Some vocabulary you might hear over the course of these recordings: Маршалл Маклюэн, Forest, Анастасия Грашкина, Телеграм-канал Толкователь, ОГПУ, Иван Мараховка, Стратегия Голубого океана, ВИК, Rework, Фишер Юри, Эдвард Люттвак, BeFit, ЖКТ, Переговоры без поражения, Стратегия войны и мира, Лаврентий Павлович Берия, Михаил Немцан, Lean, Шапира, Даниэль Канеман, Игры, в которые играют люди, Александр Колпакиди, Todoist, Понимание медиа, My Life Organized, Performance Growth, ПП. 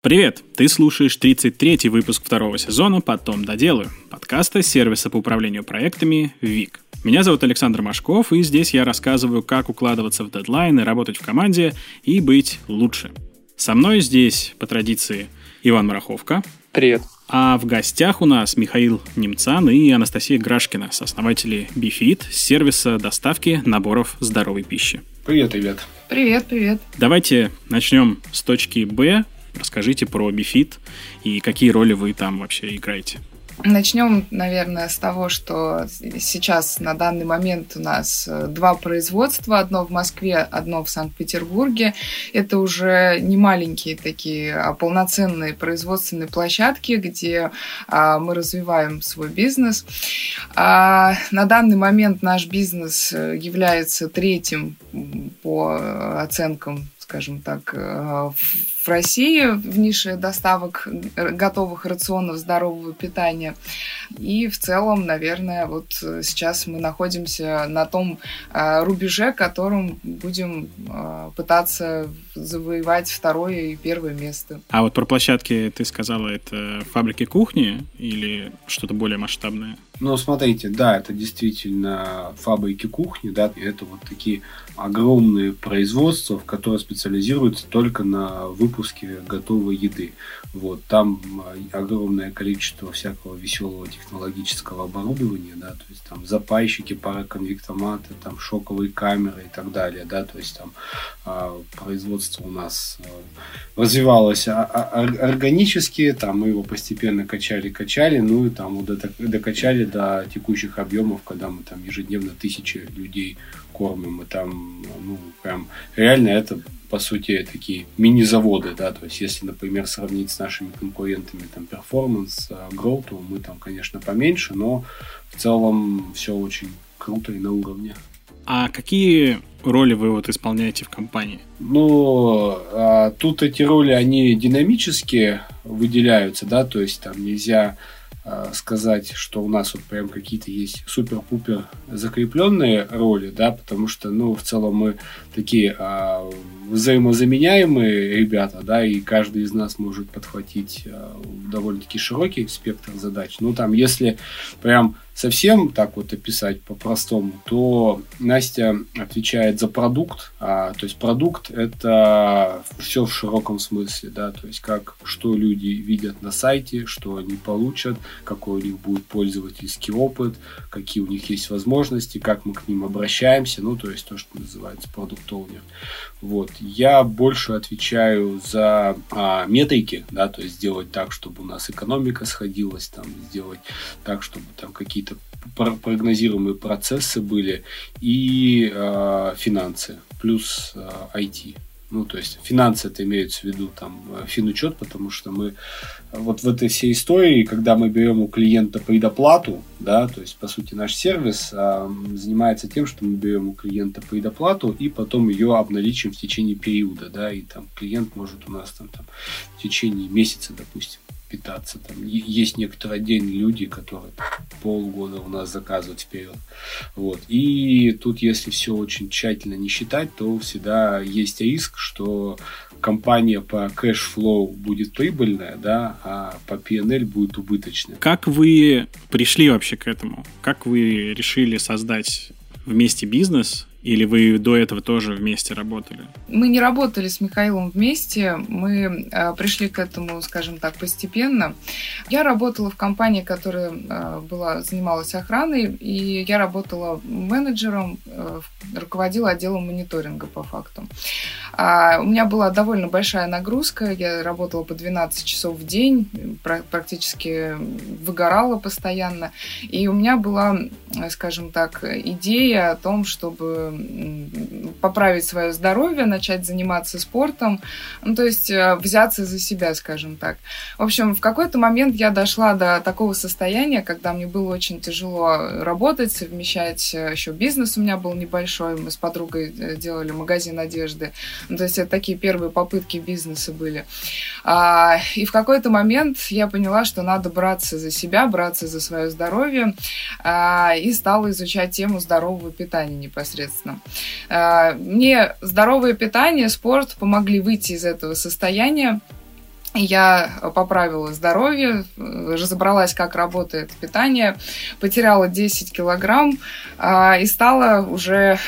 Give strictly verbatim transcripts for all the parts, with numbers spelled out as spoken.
Привет! Ты слушаешь тридцать третий выпуск второго сезона «Потом доделаю» подкаста сервиса по управлению проектами ВИК. Меня зовут Александр Машков, и здесь я рассказываю, как укладываться в дедлайны, работать в команде и быть лучше. Со мной здесь, по традиции, Иван Мараховка. Привет! А в гостях у нас Михаил Немцан и Анастасия Грашкина, сооснователи BeFit, сервиса доставки наборов здоровой пищи. Привет, ребят! Привет, привет! Давайте начнем с точки «Б». Расскажите про BeFit и какие роли вы там вообще играете. Начнем, наверное, с того, что сейчас на данный момент у нас два производства. Одно в Москве, одно в Санкт-Петербурге. Это уже не маленькие такие, а полноценные производственные площадки, где а, мы развиваем свой бизнес. А, на данный момент наш бизнес является третьим по оценкам, скажем так, в России в нише доставок готовых рационов здорового питания. И в целом, наверное, вот сейчас мы находимся на том рубеже, которым будем пытаться завоевать второе и первое место. А вот про площадки ты сказала, это фабрики кухни или что-то более масштабное? Ну, смотрите, да, это действительно фабрики кухни, да, это вот такие огромные производства, которые специализируются только на выпуске готовой еды. Вот, там огромное количество всякого веселого технологического оборудования, да, то есть там запайщики, пароконвектоматы, там шоковые камеры и так далее, да, то есть там производство у нас развивалось органически, там мы его постепенно качали-качали, ну и там вот докачали до текущих объемов, когда мы там ежедневно тысячи людей кормим, и там, ну, прям реально это, по сути, такие мини-заводы, да, то есть если, например, сравнить с нашими конкурентами, там, Performance Growth, то мы там, конечно, поменьше, но в целом все очень круто и на уровне. А какие роли вы вот исполняете в компании? Ну, а, тут эти роли, они динамически выделяются, да, то есть там нельзя сказать, что у нас вот прям какие-то есть супер-пупер закрепленные роли, да, потому что, ну, в целом мы такие а, взаимозаменяемые ребята, да, и каждый из нас может подхватить а, довольно-таки широкий спектр задач. Ну, там, если прям совсем так вот описать по-простому, то Настя отвечает за продукт, а, то есть продукт — это все в широком смысле, да, то есть как, что люди видят на сайте, что они получат, какой у них будет пользовательский опыт, какие у них есть возможности, как мы к ним обращаемся, ну, то есть то, что называется продукт-оунер. Вот, я больше отвечаю за а, метрики, да, то есть сделать так, чтобы у нас экономика сходилась, там, сделать так, чтобы там какие-то прогнозируемые процессы были и э, финансы, плюс э, ай ти. Ну, то есть финансы это имеется в виду там финучет, потому что мы вот в этой всей истории, когда мы берем у клиента предоплату, да, то есть по сути наш сервис а, занимается тем, что мы берем у клиента предоплату и потом ее обналичим в течение периода, да, и там клиент может у нас там, там в течение месяца, допустим, питаться. Там есть некоторые отдельные люди, которые полгода у нас заказывают вперед. Вот. И тут, если все очень тщательно не считать, то всегда есть риск, что компания по кэшфлоу будет прибыльная, да, а по пи эн эл будет убыточная. Как вы пришли вообще к этому? Как вы решили создать вместе бизнес? Или вы до этого тоже вместе работали? Мы не работали с Михаилом вместе. Мы э, пришли к этому, скажем так, постепенно. Я работала в компании, которая э, была, занималась охраной. И я работала менеджером, э, руководила отделом мониторинга по факту. А, у меня была довольно большая нагрузка. Я работала по двенадцать часов в день. Практически выгорала постоянно. И у меня была, скажем так, идея о том, чтобы поправить свое здоровье, начать заниматься спортом, ну, то есть взяться за себя, скажем так. В общем, в какой-то момент я дошла до такого состояния, когда мне было очень тяжело работать, совмещать еще бизнес у меня был небольшой, мы с подругой делали магазин одежды, ну, то есть это такие первые попытки бизнеса были. И в какой-то момент я поняла, что надо браться за себя, браться за свое здоровье, и стала изучать тему здорового питания непосредственно. Мне здоровое питание, спорт помогли выйти из этого состояния. Я поправила здоровье, разобралась, как работает питание, потеряла десять килограмм и стала уже,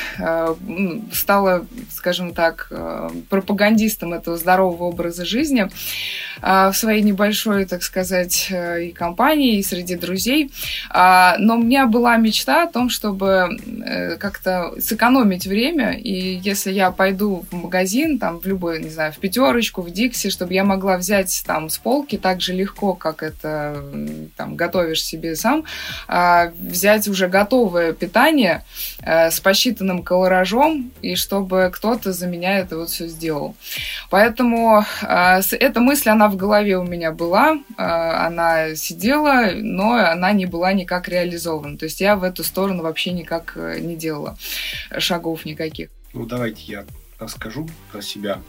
стала, скажем так, пропагандистом этого здорового образа жизни в своей небольшой, так сказать, и компании, и среди друзей. Но у меня была мечта о том, чтобы как-то сэкономить время, и если я пойду в магазин, там, в любой, не знаю, в Пятерочку, в Дикси, чтобы я могла взять там с полки так же легко, как это там, готовишь себе сам, взять уже готовое питание с посчитанным колоражом, и чтобы кто-то за меня это вот все сделал. Поэтому эта мысль, она в голове у меня была, она сидела, но она не была никак реализована. То есть я в эту сторону вообще никак не делала шагов никаких. Ну, давайте я расскажу про себя.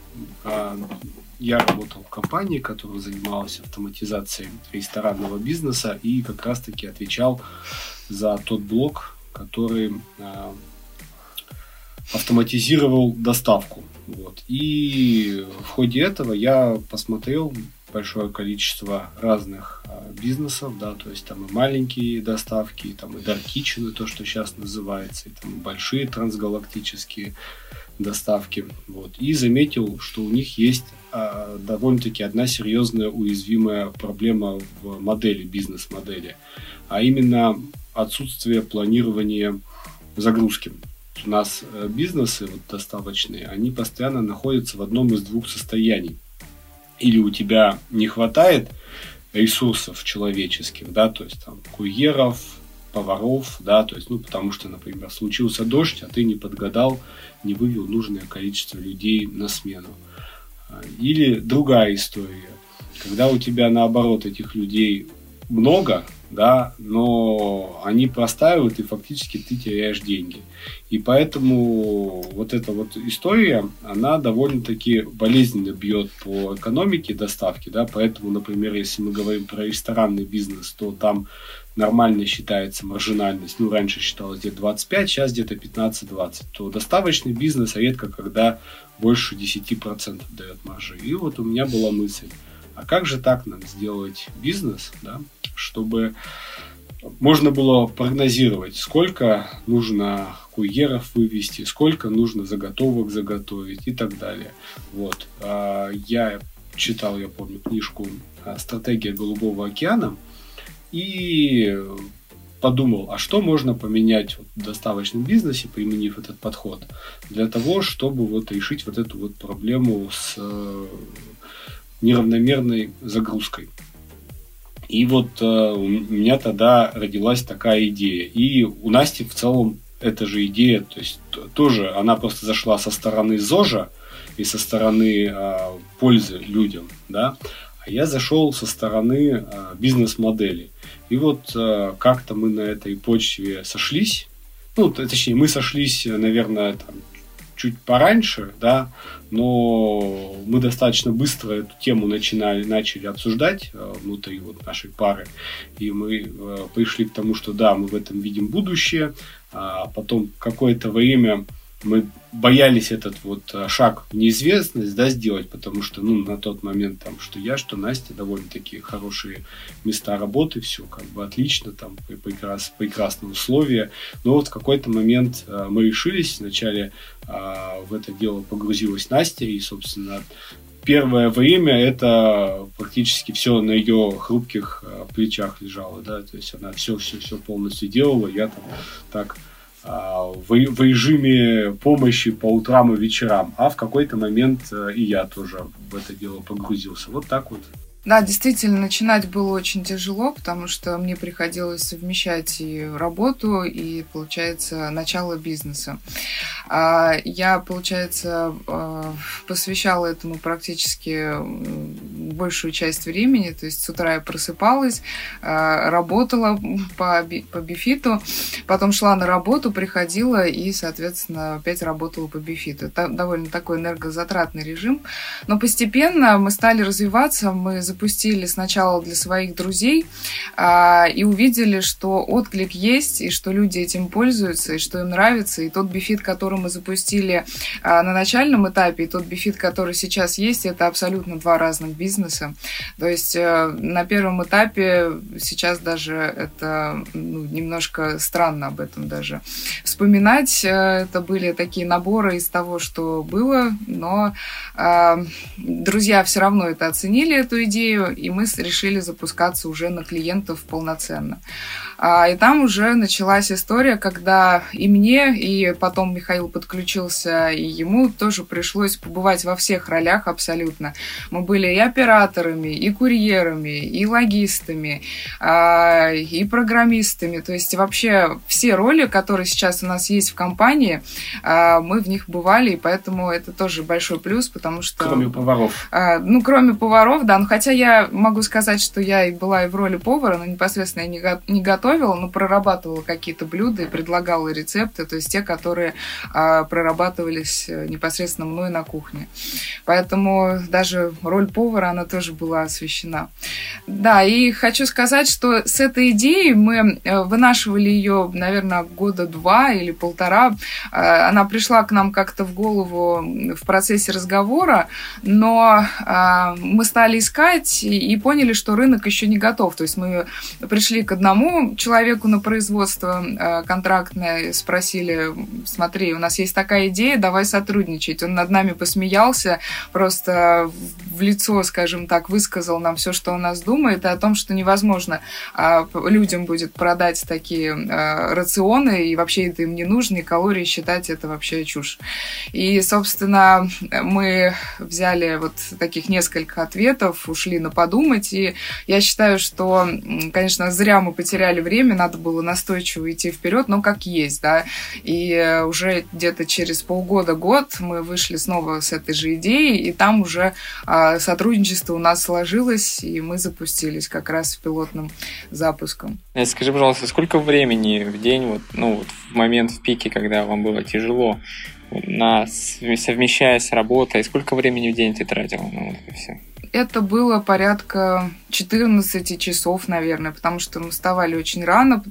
Я работал в компании, которая занималась автоматизацией ресторанного бизнеса и как раз-таки отвечал за тот блок, который э, автоматизировал доставку. Вот. И в ходе этого я посмотрел большое количество разных э, бизнесов, да, то есть там и маленькие доставки, и, там и даркичины, то, что сейчас называется, и, там, и большие трансгалактические доставки. Вот. И заметил, что у них есть э, довольно-таки одна серьезная уязвимая проблема в модели, бизнес-модели, а именно отсутствие планирования загрузки. У нас э, бизнесы вот, доставочные, они постоянно находятся в одном из двух состояний. Или у тебя не хватает ресурсов человеческих, да, то есть там курьеров, поваров, да, то есть, ну, потому что, например, случился дождь, а ты не подгадал, не вывел нужное количество людей на смену. Или другая история, когда у тебя, наоборот, этих людей много, да, но они простаивают, и фактически ты теряешь деньги. И поэтому вот эта вот история, она довольно-таки болезненно бьет по экономике доставки, да, поэтому, например, если мы говорим про ресторанный бизнес, то там нормально считается маржинальность, ну, раньше считалось где-то двадцать пять, сейчас где-то пятнадцать-двадцать, то доставочный бизнес редко когда больше десять процентов дает маржи. И вот у меня была мысль, а как же так нам сделать бизнес, да, чтобы можно было прогнозировать, сколько нужно курьеров вывести, сколько нужно заготовок заготовить и так далее. Вот. Я читал, я помню, книжку «Стратегия Голубого океана» и подумал, а что можно поменять в доставочном бизнесе, применив этот подход, для того, чтобы вот решить вот эту вот проблему с неравномерной загрузкой. И вот э, у меня тогда родилась такая идея. И у Насти в целом эта же идея, то есть т- тоже она просто зашла со стороны ЗОЖа и со стороны э, пользы людям, да. А я зашел со стороны э, бизнес-модели. И вот э, как-то мы на этой почве сошлись. Ну, точнее, мы сошлись, наверное, там, чуть пораньше, да, но мы достаточно быстро эту тему начинали, начали обсуждать внутри вот нашей пары, и мы пришли к тому, что да, мы в этом видим будущее, а потом какое-то время мы боялись этот вот шаг в неизвестность, да, сделать, потому что, ну, на тот момент там, что я, что Настя, довольно-таки хорошие места работы, все как бы отлично, там прекрас, прекрасные условия, но вот в какой-то момент э, мы решились, вначале э, в это дело погрузилась Настя, и, собственно, первое время это практически все на ее хрупких э, плечах лежало, да, то есть она все-все-все полностью делала, я там так... В, в режиме помощи по утрам и вечерам, а в какой-то момент и я тоже в это дело погрузился. Вот так вот. Да, действительно, начинать было очень тяжело, потому что мне приходилось совмещать и работу, и, получается, начало бизнеса. Я, получается, посвящала этому практически большую часть времени, то есть с утра я просыпалась, работала по, по BeFit, потом шла на работу, приходила и, соответственно, опять работала по BeFit. Это довольно такой энергозатратный режим, но постепенно мы стали развиваться, мы запустили сначала для своих друзей а, и увидели, что отклик есть, и что люди этим пользуются, и что им нравится. И тот BeFit, который мы запустили а, на начальном этапе, и тот BeFit, который сейчас есть, это абсолютно два разных бизнеса. бизнесы. То есть на первом этапе сейчас даже это ну, немножко странно об этом даже вспоминать. Это были такие наборы из того, что было, но э, друзья все равно это оценили, эту идею, и мы решили запускаться уже на клиентов полноценно. И там уже началась история, когда и мне, и потом Михаил подключился, и ему тоже пришлось побывать во всех ролях абсолютно. Мы были и операторами, и курьерами, и логистами, и программистами. То есть вообще все роли, которые сейчас у нас есть в компании, мы в них бывали, и поэтому это тоже большой плюс, потому что... Кроме поваров. Ну, кроме поваров, да. Ну, хотя я могу сказать, что я и была и в роли повара, но непосредственно я не готовила, но прорабатывала какие-то блюда и предлагала рецепты, то есть те, которые а, прорабатывались непосредственно мной на кухне. Поэтому даже роль повара, она тоже была освещена. Да, и хочу сказать, что с этой идеей мы вынашивали ее, наверное, года два или полтора. Она пришла к нам как-то в голову в процессе разговора, но а, мы стали искать и, и поняли, что рынок еще не готов. То есть мы пришли к одному человеку на производство контрактное, спросили: смотри, у нас есть такая идея, давай сотрудничать. Он над нами посмеялся, просто в лицо, скажем так, высказал нам все, что у нас думает, и о том, что невозможно людям будет продать такие рационы, и вообще это им не нужно, и калории считать — это вообще чушь. И, собственно, мы взяли вот таких несколько ответов, ушли на подумать, и я считаю, что, конечно, зря мы потеряли время, надо было настойчиво идти вперед, но как есть, да. И уже где-то через полгода-год мы вышли снова с этой же идеей, и там уже а, сотрудничество у нас сложилось, и мы запустились как раз с пилотным запуском. Настя, скажи, пожалуйста, сколько времени в день, вот, ну, вот в момент в пике, когда вам было тяжело, на, совмещая с работой, сколько времени в день ты тратила на вот это все? Это было порядка четырнадцать часов, наверное, потому что мы вставали очень рано.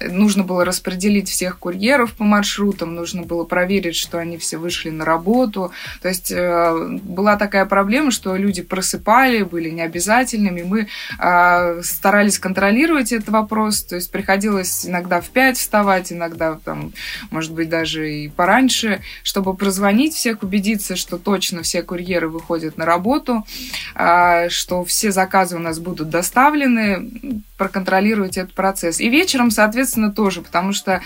Нужно было распределить всех курьеров по маршрутам, нужно было проверить, что они все вышли на работу. То есть была такая проблема, что люди просыпали, были необязательными. Мы старались контролировать этот вопрос. То есть приходилось иногда в пять вставать, иногда, там, может быть, даже и пораньше, чтобы прозвонить всех, убедиться, что точно все курьеры выходят на работу, что все заказы у нас будут доставлены, проконтролировать этот процесс. И вечером, соответственно, тоже, потому что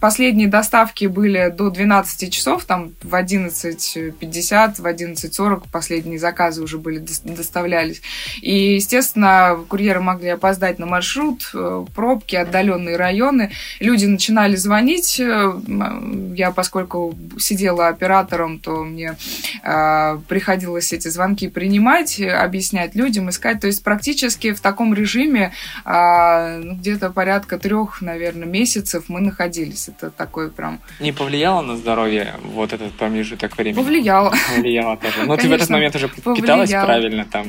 последние доставки были до двенадцати часов, там в одиннадцать пятьдесят, в одиннадцать сорок последние заказы уже были, доставлялись. И, естественно, курьеры могли опоздать на маршрут, пробки, отдаленные районы. Люди начинали звонить. Я, поскольку сидела оператором, то мне приходилось эти звонки принимать, объяснять людям, искать. То есть практически в таком режиме ну, где-то порядка трех, наверное, месяцев мы находились. Это такой прям... Не повлияло на здоровье вот этот промежуток времени? Повлияло. Повлияло тоже. Но ты в этот момент уже питалась правильно там?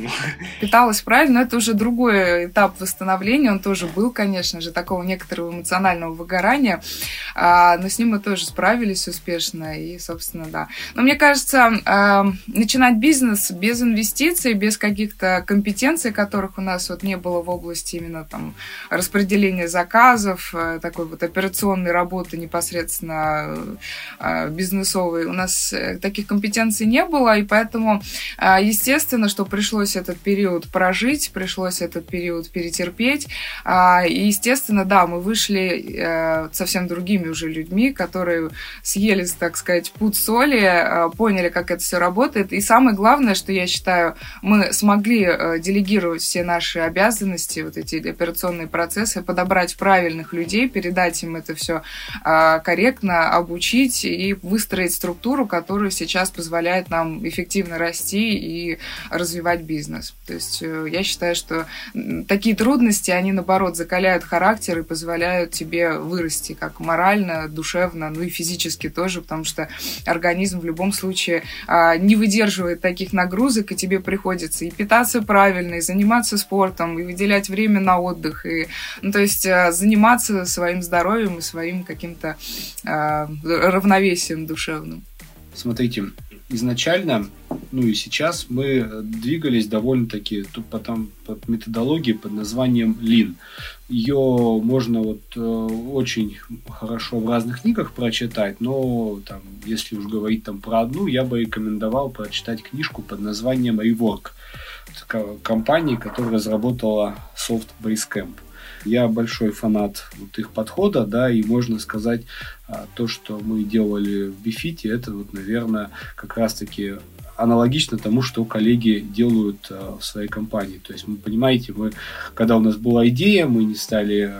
Питалась правильно. Это уже другой этап восстановления. Он тоже был, конечно же, такого некоторого эмоционального выгорания. Но с ним мы тоже справились успешно. И, собственно, да. Но мне кажется, начинать бизнес Бизнес без инвестиций, без каких-то компетенций, которых у нас вот не было в области именно там распределения заказов, такой вот операционной работы непосредственно бизнесовой. У нас таких компетенций не было, и поэтому, естественно, что пришлось этот период прожить, пришлось этот период перетерпеть. И, естественно, да, мы вышли совсем другими уже людьми, которые съели, так сказать, пуд соли, поняли, как это все работает, и самое главное, Главное, что я считаю, мы смогли делегировать все наши обязанности, вот эти операционные процессы, подобрать правильных людей, передать им это все корректно, обучить и выстроить структуру, которая сейчас позволяет нам эффективно расти и развивать бизнес. То есть я считаю, что такие трудности, они, наоборот, закаляют характер и позволяют тебе вырасти как морально, душевно, ну и физически тоже, потому что организм в любом случае не выдерживает таких нагрузок, и тебе приходится и питаться правильно, и заниматься спортом, и выделять время на отдых, и, ну, то есть заниматься своим здоровьем и своим каким-то э, равновесием душевным. Смотрите, изначально, ну и сейчас, мы двигались довольно-таки потом под методологией под названием Lean. Ее можно вот э, очень хорошо в разных книгах прочитать, но там, если уж говорить там про одну, я бы рекомендовал прочитать книжку под названием Rework компании, которая разработала софт Basecamp. Я большой фанат вот их подхода, да, и можно сказать, то, что мы делали в BeFit, это вот, наверное, как раз-таки аналогично тому, что коллеги делают в своей компании. То есть, вы понимаете, мы, когда у нас была идея, мы не стали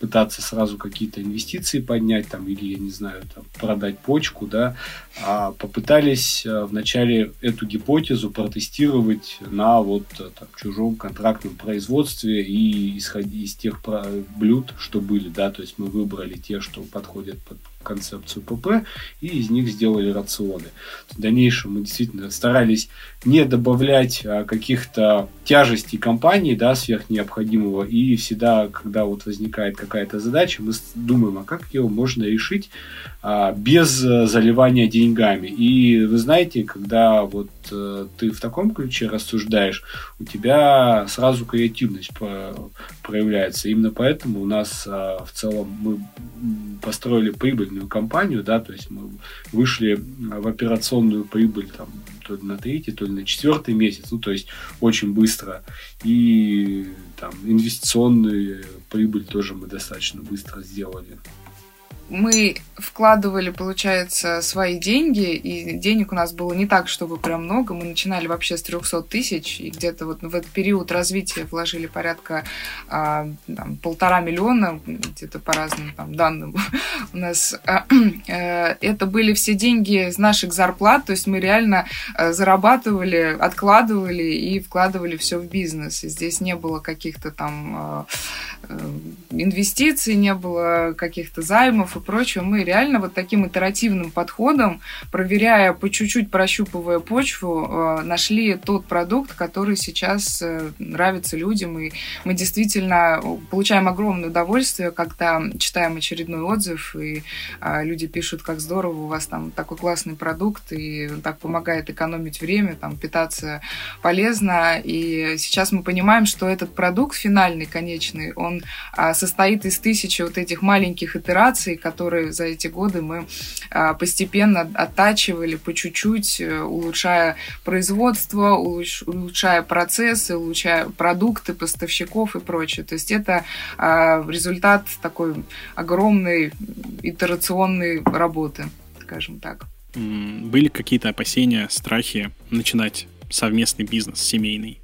пытаться сразу какие-то инвестиции поднять, там, или, я не знаю, там, продать почку, да, а попытались вначале эту гипотезу протестировать на вот там, чужом контрактном производстве и исходя из тех блюд, что были, да, то есть мы выбрали те, что подходят под концепцию ПП, и из них сделали рационы. В дальнейшем мы действительно старались не добавлять каких-то тяжестей компании, да, сверх необходимого, и всегда, когда вот возникает какая-то задача, мы думаем, а как ее можно решить а, без заливания деньгами. И вы знаете, когда вот а, ты в таком ключе рассуждаешь, у тебя сразу креативность проявляется. Именно поэтому у нас а, в целом мы построили прибыльную компанию, да, то есть мы вышли в операционную прибыль там то ли на третий, то ли на четвертый месяц, ну, то есть очень быстро. И там инвестиционную прибыль тоже мы достаточно быстро сделали. Мы вкладывали, получается, свои деньги, и денег у нас было не так, чтобы прям много. Мы начинали вообще с триста тысяч, и где-то вот в этот период развития вложили порядка а, там, полтора миллиона, где-то по разным там, данным у нас. Это были все деньги с наших зарплат, то есть мы реально зарабатывали, откладывали и вкладывали все в бизнес. И здесь не было каких-то там инвестиций, не было каких-то займов, и прочего. Мы реально вот таким итеративным подходом, проверяя по чуть-чуть, прощупывая почву, нашли тот продукт, который сейчас нравится людям. И мы действительно получаем огромное удовольствие, когда читаем очередной отзыв, и люди пишут, как здорово, у вас там такой классный продукт, и так помогает экономить время, там, питаться полезно. И сейчас мы понимаем, что этот продукт финальный, конечный, он состоит из тысячи вот этих маленьких итераций, которые за эти годы мы постепенно оттачивали по чуть-чуть, улучшая производство, улучшая процессы, улучшая продукты поставщиков и прочее. То есть это результат такой огромной итерационной работы, скажем так. Были какие-то опасения, страхи начинать совместный бизнес семейный?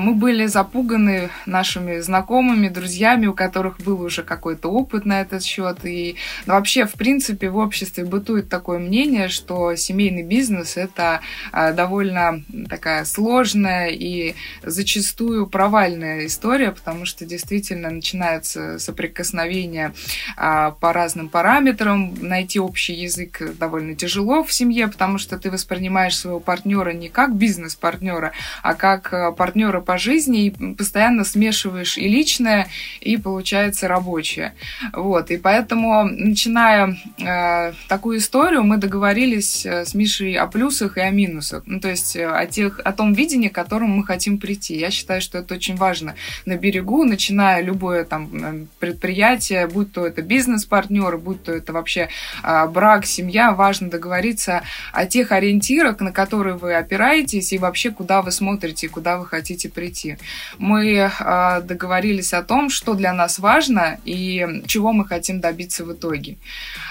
Мы были запуганы нашими знакомыми, друзьями, у которых был уже какой-то опыт на этот счет. И ну, вообще, в принципе, в обществе бытует такое мнение, что семейный бизнес – это довольно такая сложная и зачастую провальная история, потому что действительно начинается соприкосновение по разным параметрам. Найти общий язык довольно тяжело в семье, потому что ты воспринимаешь своего партнера не как бизнес-партнера, а как партнера по жизни, и постоянно смешиваешь и личное, и получается рабочее. Вот. И поэтому, начиная э, такую историю, мы договорились с Мишей о плюсах и о минусах. Ну, то есть о, тех, о том видении, к которому мы хотим прийти. Я считаю, что это очень важно. На берегу, начиная любое там, предприятие, будь то это бизнес-партнер, будь то это вообще э, брак, семья, важно договориться о тех ориентирах, на которые вы опираетесь, и вообще куда вы смотрите, куда вы хотите прийти. Мы э, договорились о том, что для нас важно и чего мы хотим добиться в итоге.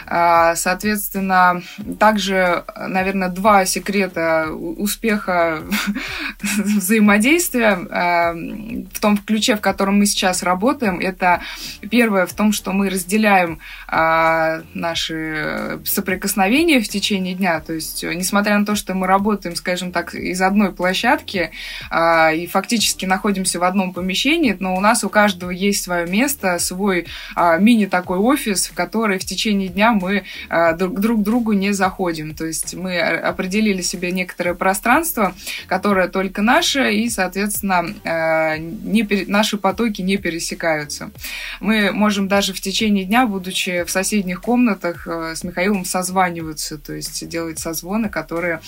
Э, соответственно, также, наверное, два секрета успеха взаимодействия э, в том ключе, в котором мы сейчас работаем, это первое в том, что мы разделяем э, наши соприкосновения в течение дня. То есть, несмотря на то, что мы работаем, скажем так, из одной площадки, э, и фактически находимся в одном помещении, но у нас у каждого есть свое место, свой а, мини-такой офис, в который в течение дня мы а, друг, друг к другу не заходим. То есть мы определили себе некоторое пространство, которое только наше, и, соответственно, а, не пере... наши потоки не пересекаются. Мы можем даже в течение дня, будучи в соседних комнатах, а, с Михаилом созваниваться, то есть делать созвоны, которые...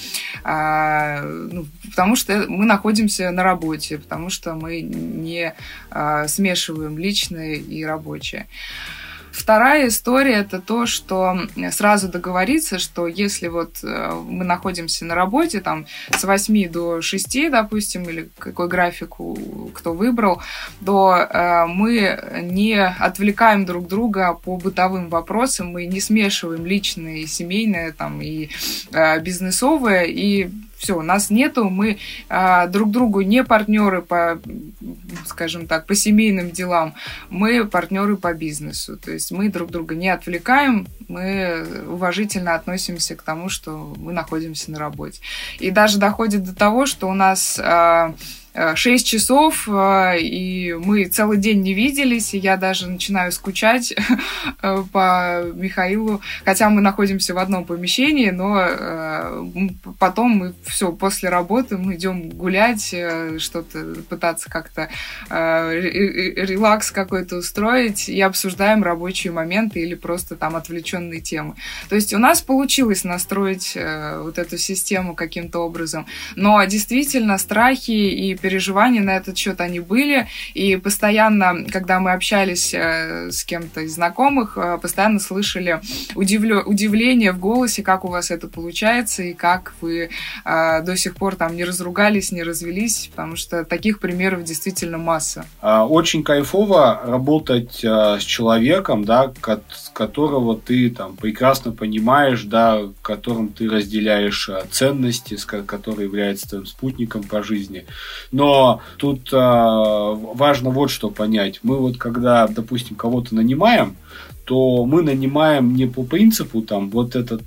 А, ну, потому что мы находимся на работе, потому что мы не а, смешиваем личное и рабочее. Вторая история – это то, что сразу договориться, что если вот мы находимся на работе там, с восьми до шести, допустим, или какой график у, кто выбрал, то э, мы не отвлекаем друг друга по бытовым вопросам, мы не смешиваем личное и семейное, там, и э, бизнесовое, и все, нас нету, мы а, друг другу не партнеры по, скажем так, по семейным делам, мы партнеры по бизнесу. То есть мы друг друга не отвлекаем, мы уважительно относимся к тому, что мы находимся на работе. И даже доходит до того, что у нас... А, шесть часов, и мы целый день не виделись, и я даже начинаю скучать по Михаилу, хотя мы находимся в одном помещении, но потом мы все, после работы мы идем гулять, что-то пытаться как-то релакс какой-то устроить, и обсуждаем рабочие моменты или просто там отвлеченные темы. То есть у нас получилось настроить вот эту систему каким-то образом, но действительно страхи и переживания на этот счет они были, и постоянно, когда мы общались с кем-то из знакомых, постоянно слышали удивлё... удивление в голосе, как у вас это получается, и как вы э, до сих пор там не разругались, не развелись, потому что таких примеров действительно масса. Очень кайфово работать с человеком, да, которого ты там прекрасно понимаешь, да, которым ты разделяешь ценности, который является твоим спутником по жизни. Но тут а, важно вот что понять. Мы вот когда, допустим, кого-то нанимаем, то мы нанимаем не по принципу там вот этот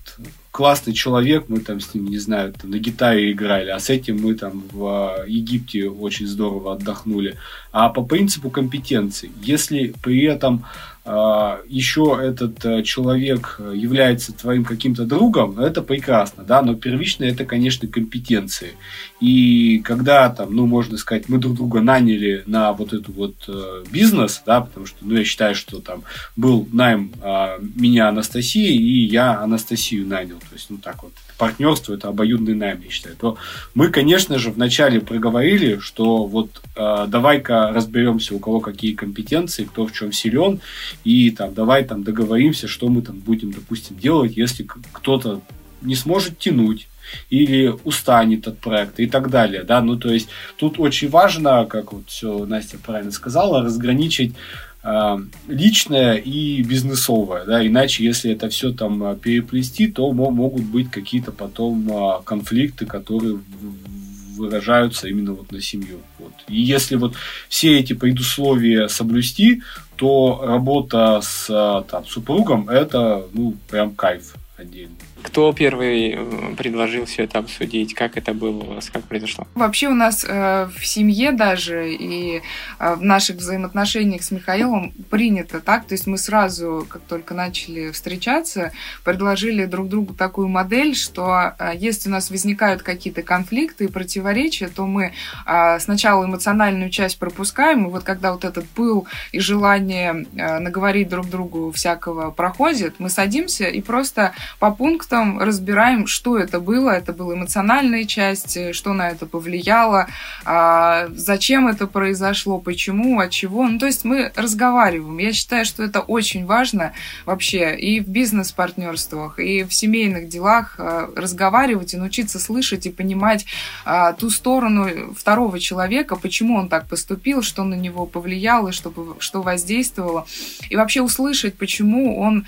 классный человек, мы там с ним, не знаю, там, на гитаре играли, а с этим мы там в Египте очень здорово отдохнули, а по принципу компетенции. Если при этом а, еще этот человек является твоим каким-то другом, это прекрасно, да, но первично это, конечно, компетенции. И когда там, ну, можно сказать, мы друг друга наняли на вот эту вот э, бизнес, да, потому что, ну, я считаю, что там был найм э, меня Анастасии, и я Анастасию нанял, то есть, ну, так вот, партнерство, это обоюдный найм, я считаю, то мы, конечно же, вначале проговорили, что вот э, давай-ка разберемся, у кого какие компетенции, кто в чем силен, и там давай там договоримся, что мы там будем, допустим, делать, если кто-то не сможет тянуть, или устанет от проекта и так далее, да, ну то есть тут очень важно, как вот все Настя правильно сказала, разграничить э, личное и бизнесовое, да, иначе если это все там переплести, то м- могут быть какие-то потом э, конфликты, которые выражаются именно вот на семью. Вот. И если вот все эти предусловия соблюсти, то работа с там, супругом это, ну, прям кайф отдельный. Кто первый предложил все это обсудить? Как это было у вас? Как произошло? Вообще у нас э, в семье даже и э, в наших взаимоотношениях с Михаилом принято так. То есть мы сразу, как только начали встречаться, предложили друг другу такую модель, что э, если у нас возникают какие-то конфликты и противоречия, то мы э, сначала эмоциональную часть пропускаем, и вот когда вот этот пыл и желание э, наговорить друг другу всякого проходит, мы садимся и просто по пункту там разбираем, что это было. Это была эмоциональная часть, что на это повлияло, зачем это произошло, почему, от чего. Ну, то есть мы разговариваем. Я считаю, что это очень важно вообще и в бизнес-партнерствах, и в семейных делах разговаривать и научиться слышать и понимать ту сторону второго человека, почему он так поступил, что на него повлияло, что, что воздействовало. И вообще услышать, почему он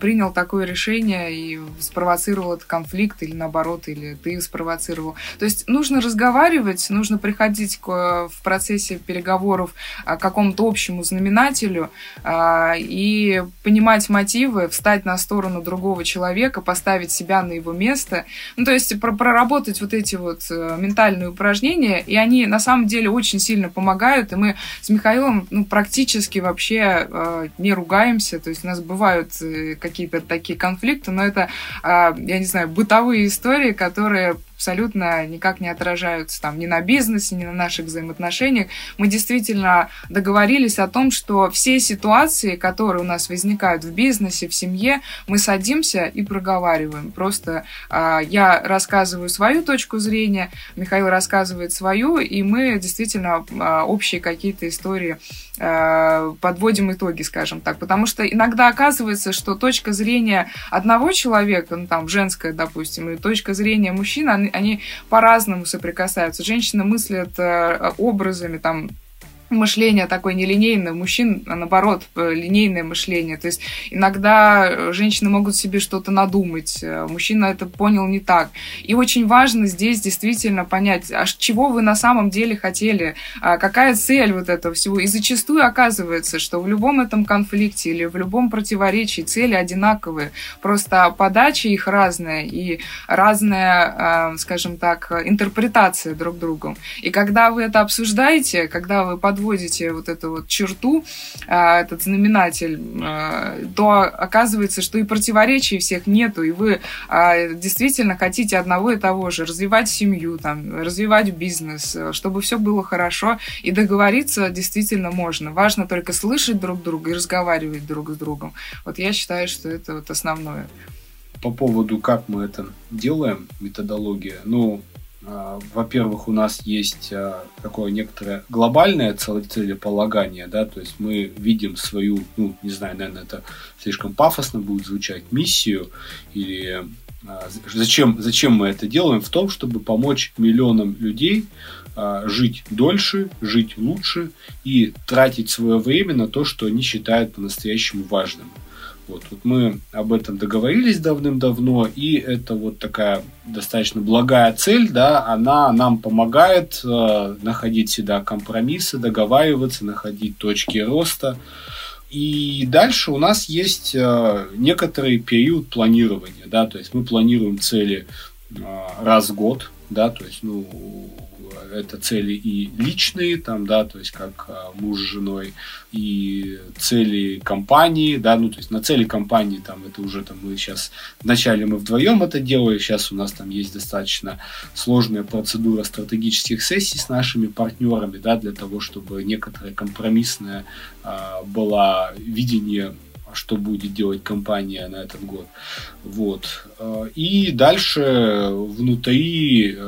принял такое решение и спросить, спровоцировал этот конфликт, или наоборот, или ты их спровоцировал. То есть нужно разговаривать, нужно приходить к, в процессе переговоров к какому-то общему знаменателю и понимать мотивы, встать на сторону другого человека, поставить себя на его место. Ну, то есть проработать вот эти вот ментальные упражнения, и они на самом деле очень сильно помогают, и мы с Михаилом ну, практически вообще э, не ругаемся, то есть у нас бывают какие-то такие конфликты, но это, э, я не знаю, бытовые истории, которые абсолютно никак не отражаются там, ни на бизнесе, ни на наших взаимоотношениях. Мы действительно договорились о том, что все ситуации, которые у нас возникают в бизнесе, в семье, мы садимся и проговариваем. Просто э, я рассказываю свою точку зрения, Михаил рассказывает свою, и мы действительно э, общие какие-то истории э, подводим итоги, скажем так. Потому что иногда оказывается, что точка зрения одного человека, ну, там, женская, допустим, и точка зрения мужчины, они по-разному соприкасаются. Женщины мыслят образами, там, мышление такое нелинейное, мужчин, наоборот, линейное мышление. То есть иногда женщины могут себе что-то надумать, мужчина это понял не так. И очень важно здесь действительно понять, а чего вы на самом деле хотели, какая цель вот этого всего. И зачастую оказывается, что в любом этом конфликте или в любом противоречии цели одинаковые, просто подача их разная и разная, скажем так, интерпретация друг другом. И когда вы это обсуждаете, когда вы подумаете, подводите вот эту вот черту, этот знаменатель, то оказывается, что и противоречий всех нету, и вы действительно хотите одного и того же, развивать семью, там, развивать бизнес, чтобы все было хорошо, и договориться действительно можно. Важно только слышать друг друга и разговаривать друг с другом. Вот я считаю, что это вот основное. По поводу, как мы это делаем, методология, ну, во-первых, у нас есть такое некоторое глобальное целеполагание, да, то есть мы видим свою, ну, не знаю, наверное, это слишком пафосно будет звучать, миссию, или зачем, зачем мы это делаем, в том, чтобы помочь миллионам людей жить дольше, жить лучше и тратить свое время на то, что они считают по-настоящему важным. Вот, вот мы об этом договорились давным-давно, и это вот такая достаточно благая цель, да, она нам помогает э, находить всегда компромиссы, договариваться, находить точки роста. И дальше у нас есть э, некоторый период планирования, да, то есть мы планируем цели э, раз в год, да, то есть, ну, это цели и личные, там, да, то есть как муж с женой, и цели компании, да, ну, то есть на цели компании там это уже там мы сейчас вначале мы вдвоем это делаем, сейчас у нас там есть достаточно сложная процедура стратегических сессий с нашими партнерами, да, для того, чтобы некоторое компромиссное а, было видение, что будет делать компания на этот год. Вот. И дальше внутри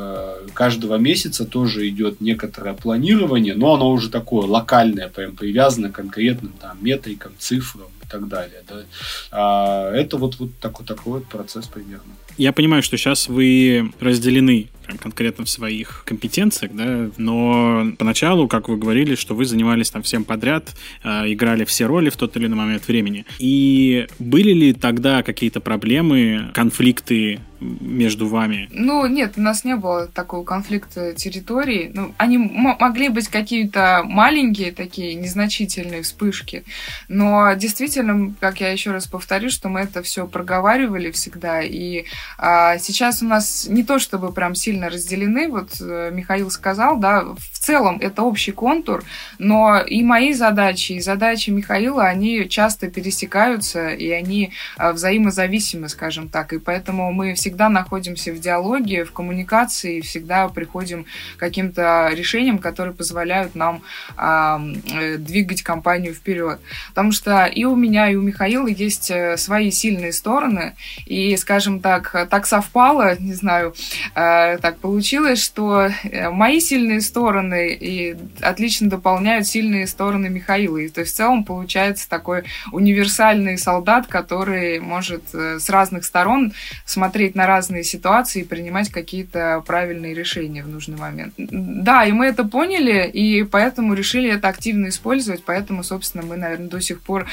каждого месяца тоже идет некоторое планирование, но оно уже такое локальное, прям привязано к конкретным там метрикам, цифрам и так далее. Да. Это вот, вот такой, такой вот процесс примерно. Я понимаю, что сейчас вы разделены прям конкретно в своих компетенциях, да, но поначалу, как вы говорили, что вы занимались там всем подряд, играли все роли в тот или иной момент времени. И были ли тогда какие-то проблемы, конфликты между вами? Ну, нет, у нас не было такого конфликта территорий. Ну, они м- могли быть какие-то маленькие такие незначительные вспышки, но действительно, как я еще раз повторю, что мы это все проговаривали всегда, и а, сейчас у нас не то чтобы прям сильно разделены, вот Михаил сказал, да, в целом это общий контур, но и мои задачи, и задачи Михаила, они часто пересекаются, и они а, взаимозависимы, скажем так, и поэтому мы всегда Всегда находимся в диалоге, в коммуникации, всегда приходим к каким-то решениям, которые позволяют нам э, двигать компанию вперед. Потому что и у меня, и у Михаила есть свои сильные стороны, и, скажем так, так совпало, не знаю, э, так получилось, что мои сильные стороны и отлично дополняют сильные стороны Михаила. И, то есть в целом получается такой универсальный солдат, который может с разных сторон смотреть на на разные ситуации и принимать какие-то правильные решения в нужный момент. Да, и мы это поняли, и поэтому решили это активно использовать, поэтому, собственно, мы, наверное, до сих пор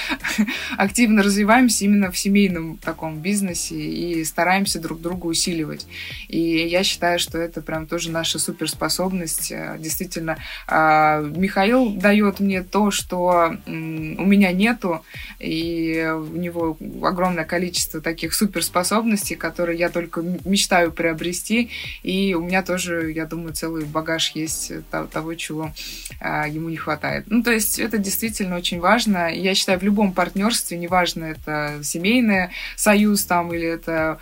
активно развиваемся именно в семейном таком бизнесе и стараемся друг друга усиливать. И я считаю, что это прям тоже наша суперспособность. Действительно, Михаил дает мне то, что у меня нету, и у него огромное количество таких суперспособностей, которые я только мечтаю приобрести, и у меня тоже, я думаю, целый багаж есть того, чего ему не хватает. Ну, то есть это действительно очень важно. Я считаю, в любом партнерстве, неважно, это семейный союз там, или это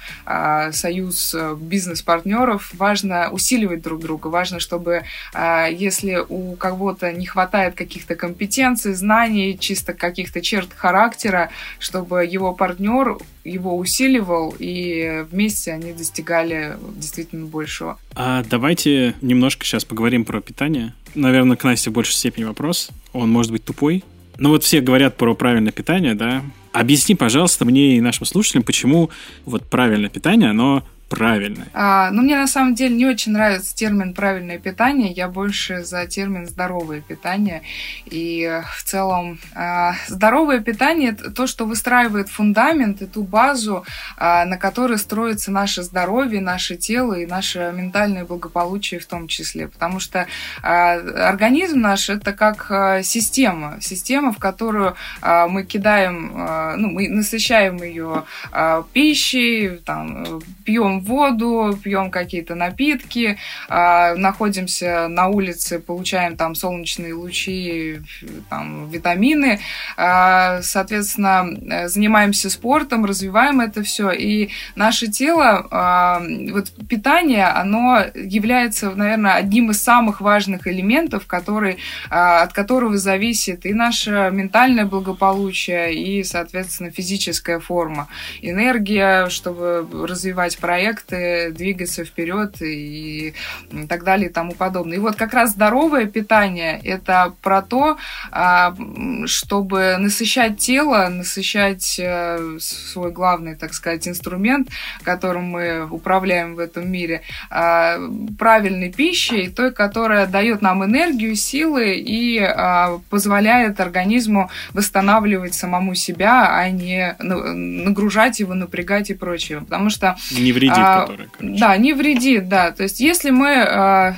союз бизнес-партнеров, важно усиливать друг друга, важно, чтобы если у кого-то не хватает каких-то компетенций, знаний, чисто каких-то черт характера, чтобы его партнер его усиливал, и вместе они достигали действительно большего. А давайте немножко сейчас поговорим про питание. Наверное, к Насте в большей степени вопрос. Он может быть тупой. Но вот все говорят про правильное питание, да? Объясни, пожалуйста, мне и нашим слушателям, почему вот правильное питание, оно... правильное. А, ну, мне на самом деле не очень нравится термин «правильное питание». Я больше за термин «здоровое питание». И в целом а, здоровое питание – это то, что выстраивает фундамент и ту базу, а, на которой строится наше здоровье, наше тело и наше ментальное благополучие в том числе. Потому что а, организм наш – это как система. Система, в которую а, мы кидаем, а, ну, мы насыщаем ее а, пищей, там, пьем воду, пьем какие-то напитки, э, находимся на улице, получаем там солнечные лучи, там, витамины, э, соответственно, занимаемся спортом, развиваем это все, и наше тело, э, вот питание, оно является, наверное, одним из самых важных элементов, который, э, от которого зависит и наше ментальное благополучие, и, соответственно, физическая форма, энергия, чтобы развивать проекты, проекты, двигаться вперед и так далее и тому подобное. И вот как раз здоровое питание – это про то, чтобы насыщать тело, насыщать свой главный, так сказать, инструмент, которым мы управляем в этом мире, правильной пищей, той, которая дает нам энергию, силы и позволяет организму восстанавливать самому себя, а не нагружать его, напрягать и прочее. Потому что... Не вредит. А, который, да, не вредит, да. То есть, если мы э,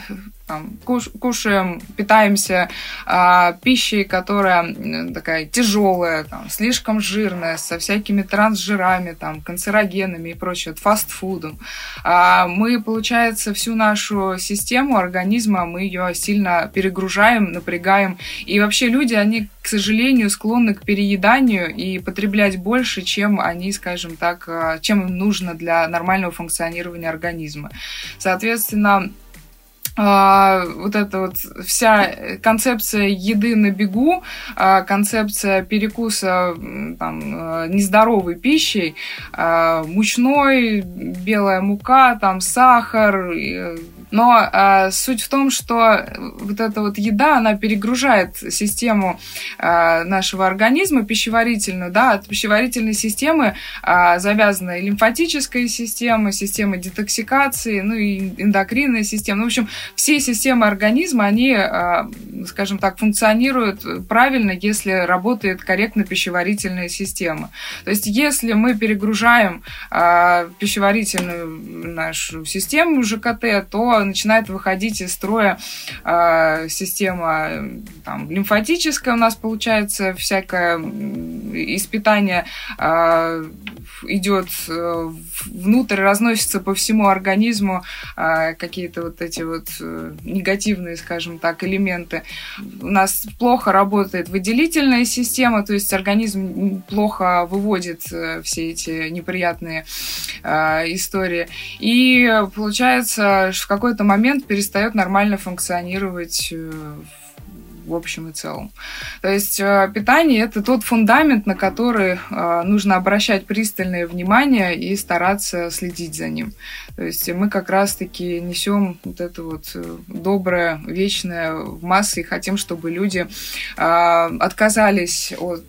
там, куш, кушаем, питаемся э, пищей, которая такая тяжелая, там, слишком жирная, со всякими трансжирами, там, канцерогенами и прочее, фастфудом, э, мы, получается, всю нашу систему организма, мы ее сильно перегружаем, напрягаем. И вообще люди, они, к сожалению, склонны к перееданию и потреблять больше, чем они, скажем так, чем им нужно для нормального функционирования организма. Соответственно, вот эта вот вся концепция еды на бегу, концепция перекуса там, нездоровой пищей, мучной, белая мука, там, сахар. Но э, суть в том, что вот эта вот еда, она перегружает систему э, нашего организма пищеварительную, да, от пищеварительной системы э, завязана и лимфатическая система, система детоксикации, ну и эндокринная система. Ну, в общем, все системы организма, они, э, скажем так, функционируют правильно, если работает корректно пищеварительная система. То есть, если мы перегружаем э, пищеварительную нашу систему ЖКТ, то начинает выходить из строя э, система там, лимфатическая у нас получается, всякое из питания э, идет внутрь, разносится по всему организму э, какие-то вот эти вот негативные, скажем так, элементы. У нас плохо работает выделительная система, то есть организм плохо выводит все эти неприятные э, истории. И получается, в какой-то момент перестает нормально функционировать в общем и целом. То есть питание – это тот фундамент, на который нужно обращать пристальное внимание и стараться следить за ним. То есть мы как раз-таки несем вот это вот доброе, вечное в массы и хотим, чтобы люди отказались от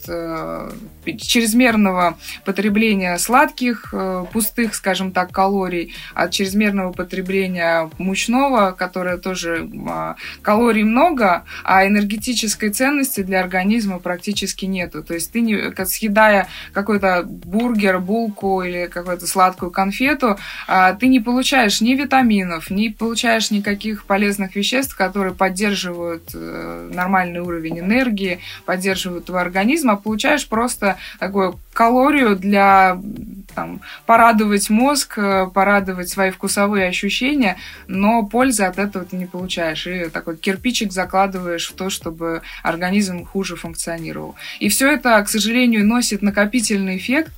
чрезмерного потребления сладких, пустых, скажем так, калорий, от чрезмерного потребления мучного, которое тоже калорий много, а энергетической ценности для организма практически нету. То есть ты, не, съедая какой-то бургер, булку или какую-то сладкую конфету, ты не получаешь ни витаминов, не получаешь никаких полезных веществ, которые поддерживают нормальный уровень энергии, поддерживают твой организм, а получаешь просто такую калорию для там, порадовать мозг, порадовать свои вкусовые ощущения, но пользы от этого ты не получаешь. И такой кирпичик закладываешь в то, чтобы организм хуже функционировал. И все это, к сожалению, носит накопительный эффект.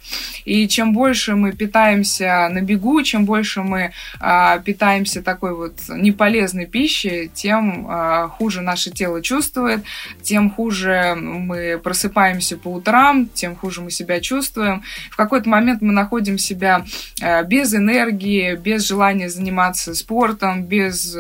И чем больше мы питаемся на бегу, чем больше мы а, питаемся такой вот неполезной пищей, тем а, хуже наше тело чувствует, тем хуже мы просыпаемся по утрам, тем хуже мы себя чувствуем. В какой-то момент мы находим себя без энергии, без желания заниматься спортом, без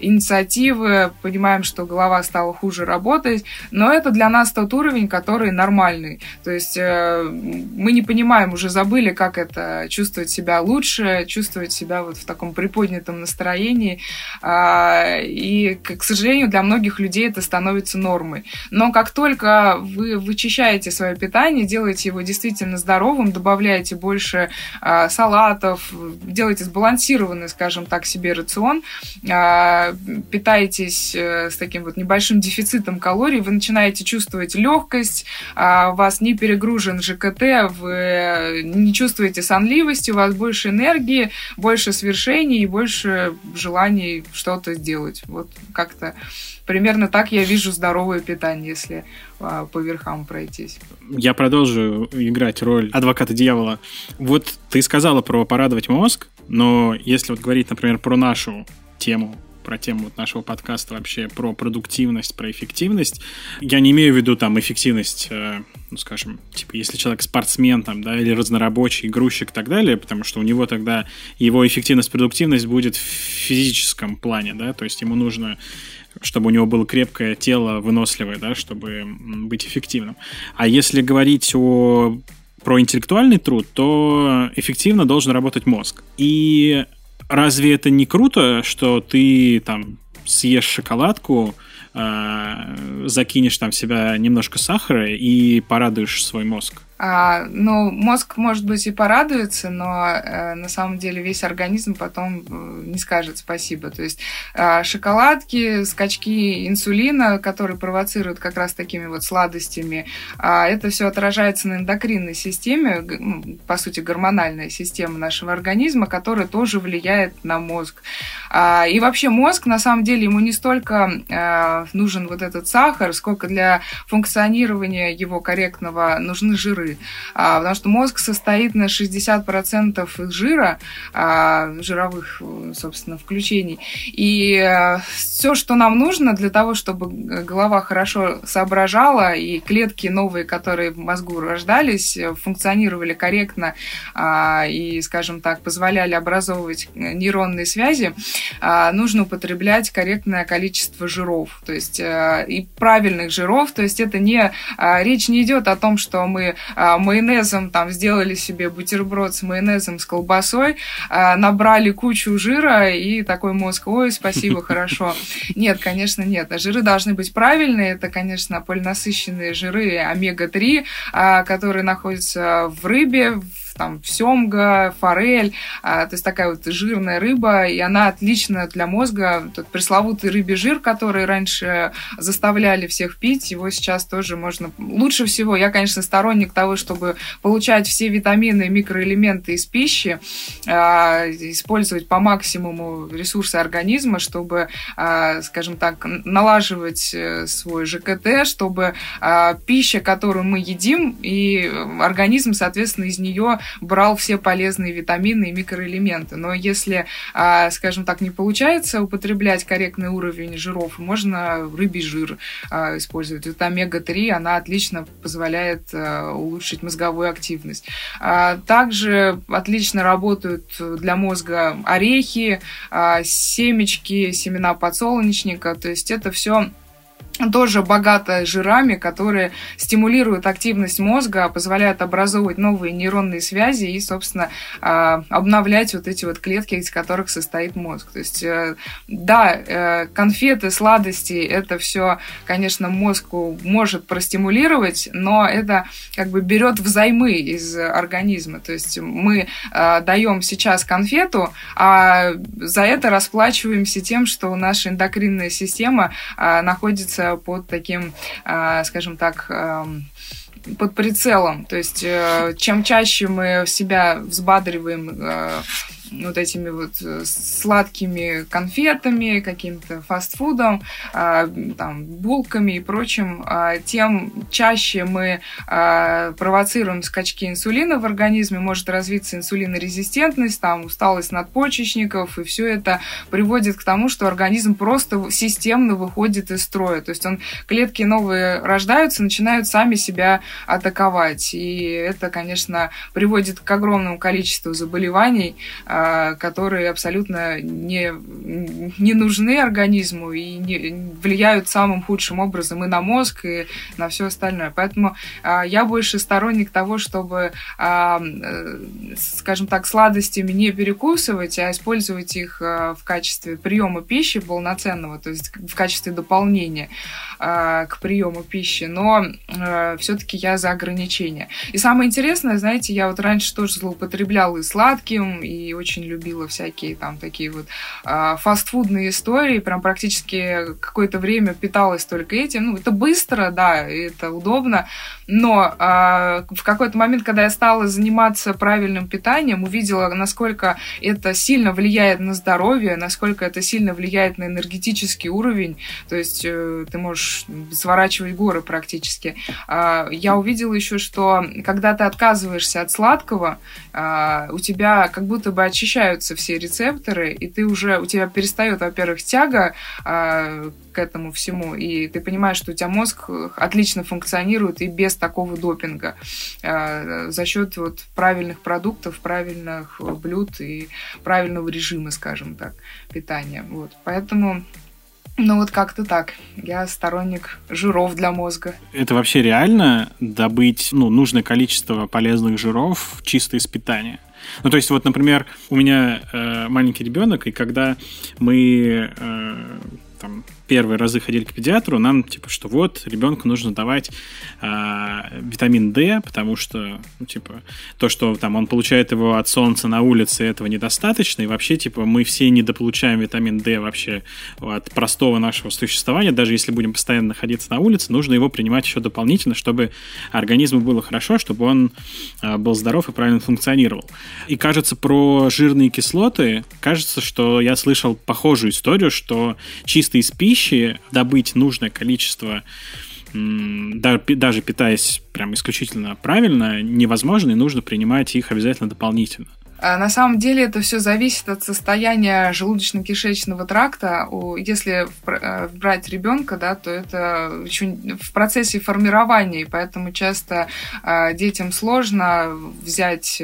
инициативы, понимаем, что голова стала хуже работать, но это для нас тот уровень, который нормальный. То есть мы не понимаем, уже забыли, как это чувствовать себя лучше, чувствовать себя вот в таком приподнятом настроении. И, к сожалению, для многих людей это становится нормой. Но как только вы вычищаете свое питание, делаете его действительно здоровым, добавляете больше э, салатов, делаете сбалансированный, скажем так, себе рацион, э, питаетесь э, с таким вот небольшим дефицитом калорий, вы начинаете чувствовать легкость, э, у вас не перегружен ЖКТ, вы не чувствуете сонливости, у вас больше энергии, больше свершений и больше желаний что-то сделать. Вот как-то примерно так я вижу здоровое питание, если э, по верхам пройтись. Я продолжу играть роль адвоката дьявола. Вот ты сказала про порадовать мозг, но если вот говорить, например, про нашу тему, про тему вот нашего подкаста вообще, про продуктивность, про эффективность, я не имею в виду там эффективность, э, ну, скажем, типа, если человек спортсмен там, да, или разнорабочий, грузчик и так далее, потому что у него тогда его эффективность, продуктивность будет в физическом плане, да, то есть ему нужно, чтобы у него было крепкое тело, выносливое, да, чтобы быть эффективным. А если говорить о... про интеллектуальный труд, то эффективно должен работать мозг. И разве это не круто, что ты там съешь шоколадку, закинешь там в себя немножко сахара и порадуешь свой мозг? А, ну, мозг, может быть, и порадуется, но э, на самом деле весь организм потом э, не скажет спасибо. То есть э, шоколадки, скачки инсулина, которые провоцируют как раз такими вот сладостями, э, это все отражается на эндокринной системе, г- по сути, гормональная система нашего организма, которая тоже влияет на мозг. Э, и вообще мозг, на самом деле, ему не столько э, нужен вот этот сахар, сколько для функционирования его корректного нужны жиры. Потому что мозг состоит на шестьдесят процентов из жира, жировых, собственно, включений. И все, что нам нужно для того, чтобы голова хорошо соображала, и клетки новые, которые в мозгу рождались, функционировали корректно и, скажем так, позволяли образовывать нейронные связи, нужно употреблять корректное количество жиров, то есть и правильных жиров. То есть это не... Речь не идет о том, что мы майонезом там сделали себе бутерброд с майонезом, с колбасой, набрали кучу жира и такой мозг: ой, спасибо, хорошо. Нет, конечно, нет. Жиры должны быть правильные. Это, конечно, полинасыщенные жиры омега три, которые находятся в рыбе, в там семга, форель, а, то есть такая вот жирная рыба, и она отлична для мозга. Тот пресловутый рыбий жир, который раньше заставляли всех пить, его сейчас тоже можно... Лучше всего, я, конечно, сторонник того, чтобы получать все витамины и микроэлементы из пищи, а, использовать по максимуму ресурсы организма, чтобы, а, скажем так, налаживать свой ЖКТ, чтобы а, пища, которую мы едим, и организм, соответственно, из нее брал все полезные витамины и микроэлементы. Но если, скажем так, не получается употреблять корректный уровень жиров, можно рыбий жир использовать. Это омега три, она отлично позволяет улучшить мозговую активность. Также отлично работают для мозга орехи, семечки, семена подсолнечника. То есть это все тоже богато жирами, которые стимулируют активность мозга, позволяют образовывать новые нейронные связи и, собственно, обновлять вот эти вот клетки, из которых состоит мозг. То есть, да, конфеты, сладости, это все, конечно, мозгу может простимулировать, но это как бы берет взаймы из организма. То есть мы даем сейчас конфету, а за это расплачиваемся тем, что наша эндокринная система находится под таким, скажем так, под прицелом. То есть чем чаще мы себя взбадриваем вот этими вот сладкими конфетами, каким-то фастфудом, там, булками и прочим, тем чаще мы провоцируем скачки инсулина в организме, может развиться инсулинорезистентность, там, усталость надпочечников, и все это приводит к тому, что организм просто системно выходит из строя. То есть он, клетки новые рождаются, начинают сами себя атаковать. И это, конечно, приводит к огромному количеству заболеваний, которые абсолютно не, не нужны организму и не, влияют самым худшим образом и на мозг, и на все остальное. Поэтому а, я больше сторонник того, чтобы, а, скажем так, сладостями не перекусывать, а использовать их в качестве приема пищи полноценного, то есть в качестве дополнения а, к приему пищи. Но а, все-таки я за ограничения. И самое интересное, знаете, я вот раньше тоже злоупотребляла и сладким, и очень любила всякие там такие вот э, фастфудные истории, прям практически какое-то время питалась только этим. Ну, это быстро, да, это удобно, но э, в какой-то момент, когда я стала заниматься правильным питанием, увидела, насколько это сильно влияет на здоровье, насколько это сильно влияет на энергетический уровень, то есть э, ты можешь сворачивать горы практически. Э, я увидела еще, что когда ты отказываешься от сладкого, э, у тебя как будто бы очищаются все рецепторы, и ты уже, у тебя перестает, во-первых, тяга э, к этому всему, и ты понимаешь, что у тебя мозг отлично функционирует и без такого допинга э, за счет вот правильных продуктов, правильных блюд и правильного режима, скажем так, питания. Вот. Поэтому, ну вот как-то так. Я сторонник жиров для мозга. Это вообще реально добыть, ну, нужное количество полезных жиров чисто из питания? Ну, то есть, вот, например, у меня э, маленький ребенок, и когда мы э, там, первые разы ходили к педиатру, нам, типа, что вот, ребенку нужно давать э, витамин D, потому что, ну, типа, то, что там он получает его от солнца на улице, этого недостаточно, и вообще, типа, мы все недополучаем витамин D вообще от простого нашего существования, даже если будем постоянно находиться на улице, нужно его принимать еще дополнительно, чтобы организму было хорошо, чтобы он э, был здоров и правильно функционировал. И, кажется, про жирные кислоты, кажется, что я слышал похожую историю, что чисто из пищи добыть нужное количество, даже питаясь прям исключительно правильно, невозможно, и нужно принимать их обязательно дополнительно. На самом деле это все зависит от состояния желудочно-кишечного тракта. Если брать ребенка, да, то это еще в процессе формирования, и поэтому часто детям сложно взять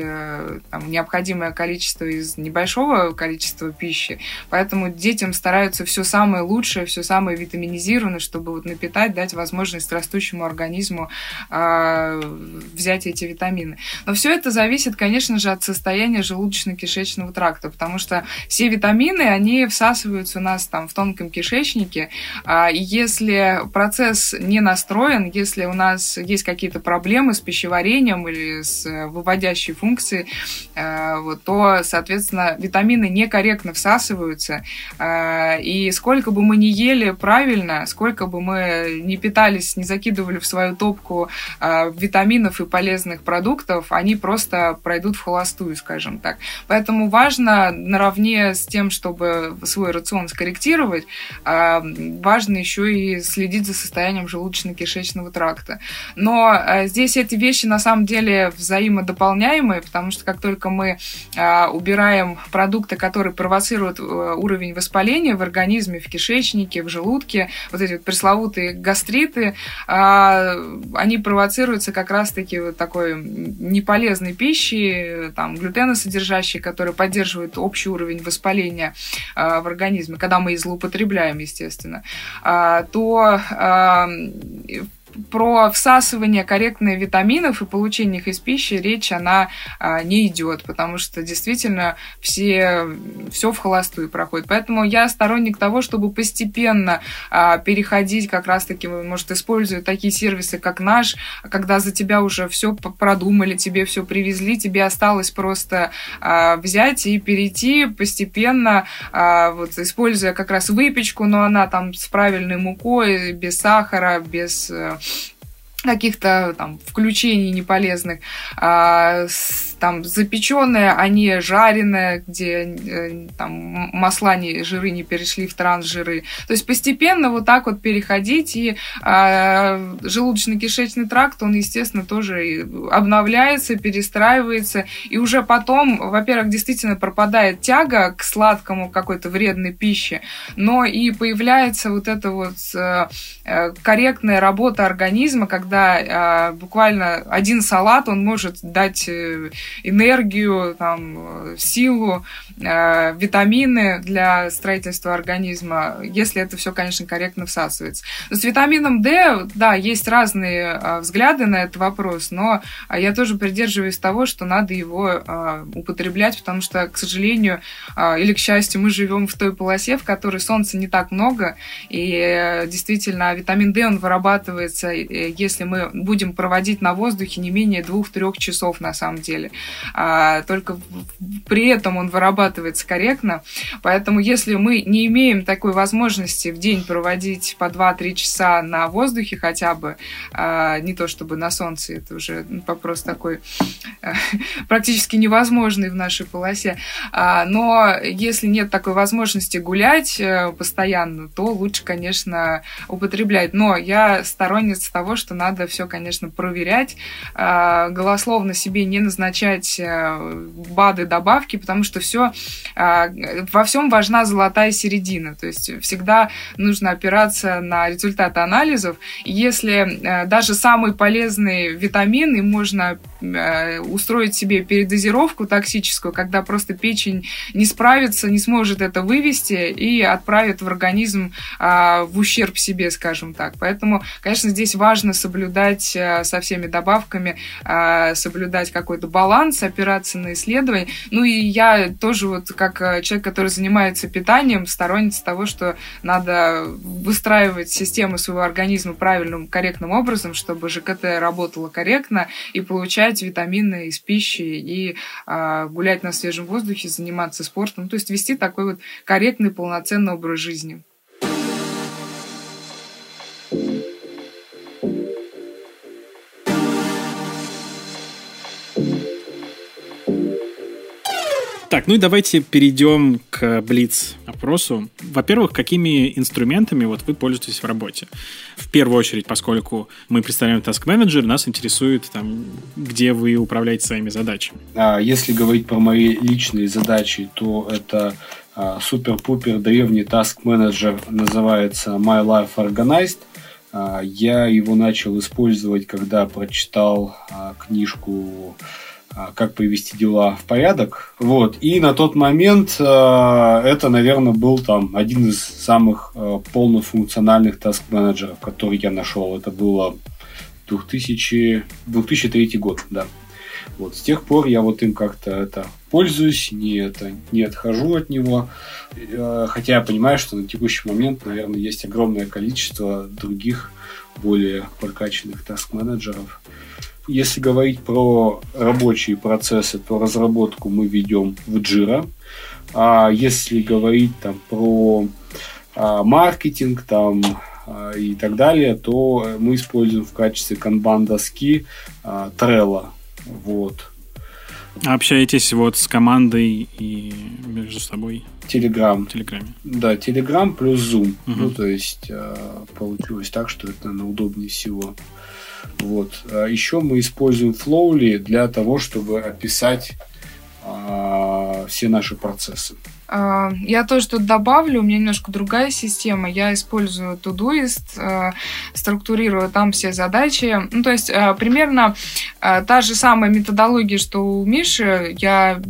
там необходимое количество из небольшого количества пищи. Поэтому детям стараются все самое лучшее, все самое витаминизированное, чтобы вот напитать, дать возможность растущему организму взять эти витамины. Но все это зависит, конечно же, от состояния желудочно-кишечного тракта, потому что все витамины, они всасываются у нас там в тонком кишечнике, и если процесс не настроен, если у нас есть какие-то проблемы с пищеварением или с выводящей функцией, то, соответственно, витамины некорректно всасываются, и сколько бы мы ни ели правильно, сколько бы мы ни питались, не закидывали в свою топку витаминов и полезных продуктов, они просто пройдут вхолостую, скажем. скажем так. Поэтому важно наравне с тем, чтобы свой рацион скорректировать, важно еще и следить за состоянием желудочно-кишечного тракта. Но здесь эти вещи на самом деле взаимодополняемые, потому что как только мы убираем продукты, которые провоцируют уровень воспаления в организме, в кишечнике, в желудке, вот эти вот пресловутые гастриты, они провоцируются как раз-таки вот такой неполезной пищей, там, глютеносодержащей, которая поддерживает общий уровень воспаления в организме, когда мы и злоупотребляем, естественно, то про всасывание корректных витаминов и получение их из пищи речь она а, не идет, потому что действительно все, все в холостую проходит. Поэтому я сторонник того, чтобы постепенно а, переходить как раз-таки, может, используя такие сервисы, как наш, когда за тебя уже все продумали, тебе все привезли, тебе осталось просто а, взять и перейти постепенно, а, вот, используя как раз выпечку, но она там с правильной мукой, без сахара, без каких-то там включений неполезных, а, с, там запеченное, а не жареное, где там масла, не, жиры не перешли в трансжиры. То есть постепенно вот так вот переходить, и а, желудочно-кишечный тракт, он, естественно, тоже обновляется, перестраивается, и уже потом, во-первых, действительно пропадает тяга к сладкому какой-то вредной пище, но и появляется вот эта вот а, корректная работа организма, когда когда э, буквально один салат, он может дать энергию, там, силу, э, витамины для строительства организма, если это все, конечно, корректно всасывается. Но с витамином D, да, есть разные э, взгляды на этот вопрос, но я тоже придерживаюсь того, что надо его э, употреблять, потому что, к сожалению, э, или к счастью, мы живем в той полосе, в которой солнца не так много, и э, действительно витамин D, он вырабатывается, э, если мы будем проводить на воздухе не менее двух-трех часов на самом деле. А, только при этом он вырабатывается корректно. Поэтому если мы не имеем такой возможности в день проводить по два-три часа на воздухе хотя бы, а, не то чтобы на солнце, это уже вопрос такой практически невозможный в нашей полосе. А, но если нет такой возможности гулять постоянно, то лучше, конечно, употреблять. Но я сторонница того, что надо все, конечно, проверять, голословно себе не назначать БАДы, добавки, потому что все, во всем важна золотая середина, то есть всегда нужно опираться на результаты анализов, если даже самый полезный витамин, и можно устроить себе передозировку токсическую, когда просто печень не справится, не сможет это вывести и отправит в организм в ущерб себе, скажем так. Поэтому, конечно, здесь важно соблюдать со всеми добавками, соблюдать какой-то баланс, опираться на исследования. Ну и я тоже вот как человек, который занимается питанием, сторонница того, что надо выстраивать систему своего организма правильным, корректным образом, чтобы ЖКТ работало корректно, и получать витамины из пищи, и гулять на свежем воздухе, заниматься спортом, то есть вести такой вот корректный, полноценный образ жизни. Так, ну и давайте перейдем к блиц-опросу. Во-первых, какими инструментами вот вы пользуетесь в работе? В первую очередь, поскольку мы представляем Task Manager, нас интересует, там, где вы управляете своими задачами. Если говорить про мои личные задачи, то это супер-пупер древний Task Manager, называется My Life Organized. Я его начал использовать, когда прочитал книжку «Как привести дела в порядок». Вот. И на тот момент э, это, наверное, был там один из самых э, полнофункциональных таск-менеджеров, который я нашел. Это было две тысячи третий год, да. Вот. С тех пор я вот им как-то это пользуюсь, не, это, не отхожу от него. Э, хотя я понимаю, что на текущий момент, наверное, есть огромное количество других более прокачанных таск-менеджеров. Если говорить про рабочие процессы, то разработку мы ведем в Jira. А если говорить там про а, маркетинг там, а, и так далее, то мы используем в качестве канбан-доски а, Trello. Вот. Общаетесь вот с командой и между собой? Телеграм. Телеграм. Да, Телеграм плюс Zoom. Угу. Ну, то есть получилось так, что это, наверное, удобнее всего. Вот. Еще мы используем Flowly для того, чтобы описать а, все наши процессы. Я тоже тут добавлю, у меня немножко другая система. Я использую Todoist, структурирую там все задачи. Ну, то есть, примерно та же самая методология, что у Миши. Я...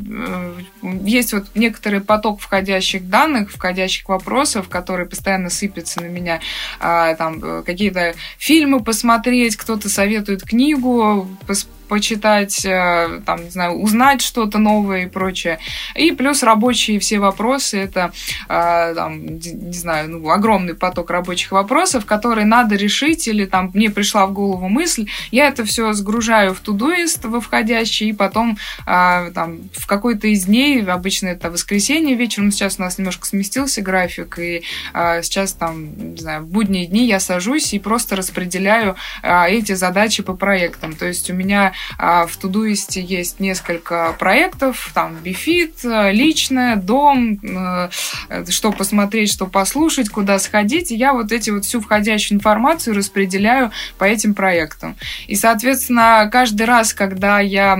Есть вот некоторый поток входящих данных, входящих вопросов, которые постоянно сыпятся на меня. Там какие-то фильмы посмотреть, кто-то советует книгу пос- почитать, там, не знаю, узнать что-то новое и прочее. И плюс рабочие все вопросы, это там, не знаю, ну, огромный поток рабочих вопросов, которые надо решить, или там мне пришла в голову мысль, я это все сгружаю в Todoist, во входящий, и потом там, в какой-то из дней, обычно это воскресенье вечером, сейчас у нас немножко сместился график, и сейчас там, не знаю, в будние дни я сажусь и просто распределяю эти задачи по проектам. То есть у меня в Todoist есть несколько проектов, там BeFit, личное, дом, что посмотреть, что послушать, куда сходить. И я вот эти вот всю входящую информацию распределяю по этим проектам. И, соответственно, каждый раз, когда я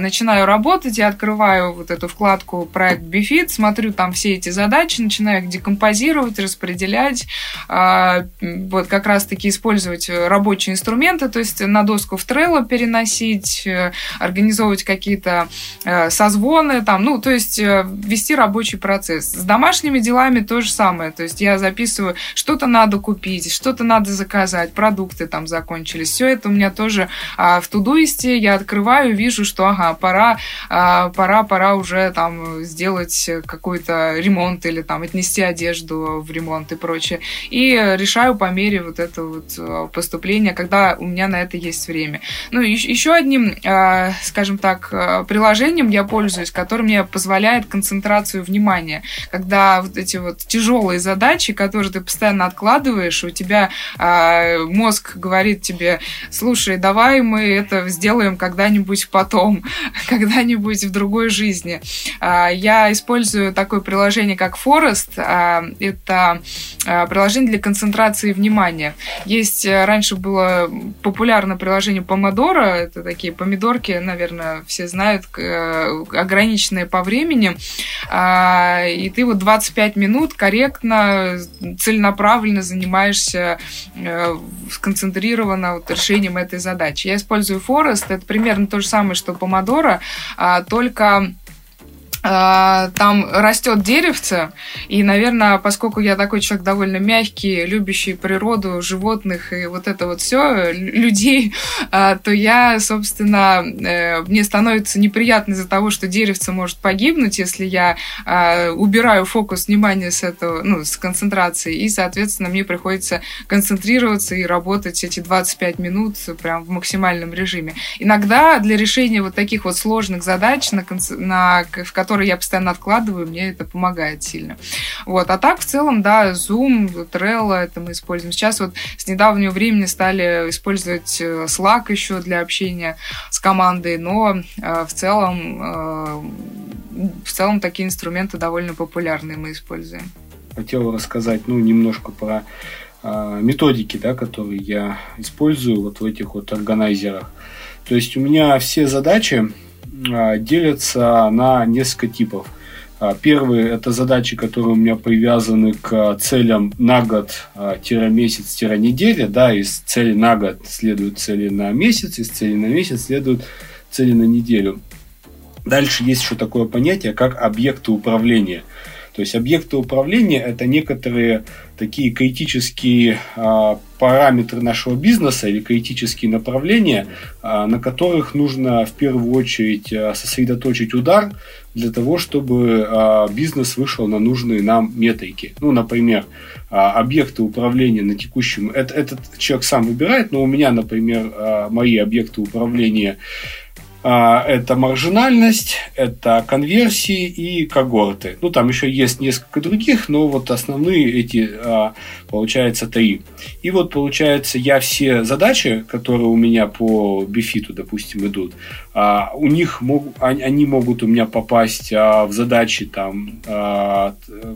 начинаю работать, я открываю вот эту вкладку «Проект BeFit», смотрю там все эти задачи, начинаю их декомпозировать, распределять, вот как раз-таки использовать рабочие инструменты, то есть на доску в Trello переносить, организовывать какие-то созвоны, там, ну, то есть вести рабочий процесс. С домашними делами то же самое. То есть я записываю, что-то надо купить, что-то надо заказать, продукты там закончились. Все это у меня тоже а, в Todoist. Я открываю, вижу, что ага, пора, а, пора, пора уже там сделать какой-то ремонт или там отнести одежду в ремонт и прочее. И решаю по мере вот это вот поступление, когда у меня на это есть время. Ну, и, еще одним, а, скажем так, приложением я пользуюсь, которое мне позволяет концентрироваться концентрацию внимания, когда вот эти вот тяжелые задачи, которые ты постоянно откладываешь, у тебя э, мозг говорит тебе: слушай, давай мы это сделаем когда-нибудь потом, когда-нибудь в другой жизни. Э, я использую такое приложение, как Forest. Э, это э, приложение для концентрации внимания. Есть, раньше было популярно приложение Помодоро, это такие помидорки, наверное, все знают, э, ограниченные по времени. И ты вот двадцать пять минут корректно, целенаправленно занимаешься сконцентрированно вот решением этой задачи. Я использую Forest, это примерно то же самое, что Помодоро, только... там растет деревце, и, наверное, поскольку я такой человек довольно мягкий, любящий природу, животных и вот это вот все, людей, то я, собственно, мне становится неприятно из-за того, что деревце может погибнуть, если я убираю фокус внимания с этого, ну, с концентрации, и, соответственно, мне приходится концентрироваться и работать эти двадцать пять минут прям в максимальном режиме. Иногда для решения вот таких вот сложных задач, на, на, в которых которые я постоянно откладываю, мне это помогает сильно. Вот. А так, в целом, да, Zoom, Trello, это мы используем. Сейчас вот с недавнего времени стали использовать Slack еще для общения с командой, но э, в целом, э, в целом такие инструменты довольно популярные мы используем. Хотела рассказать, ну, немножко про э, методики, да, которые я использую вот в этих вот органайзерах. То есть у меня все задачи делятся на несколько типов. Первый — это задачи, которые у меня привязаны к целям на год-месяц-неделя. Да, из цели на год следуют цели на месяц, из цели на месяц следуют цели на неделю. Дальше есть еще такое понятие, как объекты управления. То есть объекты управления — это некоторые такие критические а, параметры нашего бизнеса или критические направления, а, на которых нужно в первую очередь а, сосредоточить удар для того, чтобы а, бизнес вышел на нужные нам метрики. Ну, например, а, объекты управления на текущем... Это, этот человек сам выбирает, но у меня, например, а, мои объекты управления Это маржинальность, это конверсии и когорты. Ну, там еще есть несколько других, но вот основные эти, получается, три. И вот, получается, я все задачи, которые у меня по BeFit, допустим, идут, у них мог, они могут у меня попасть в задачи, там,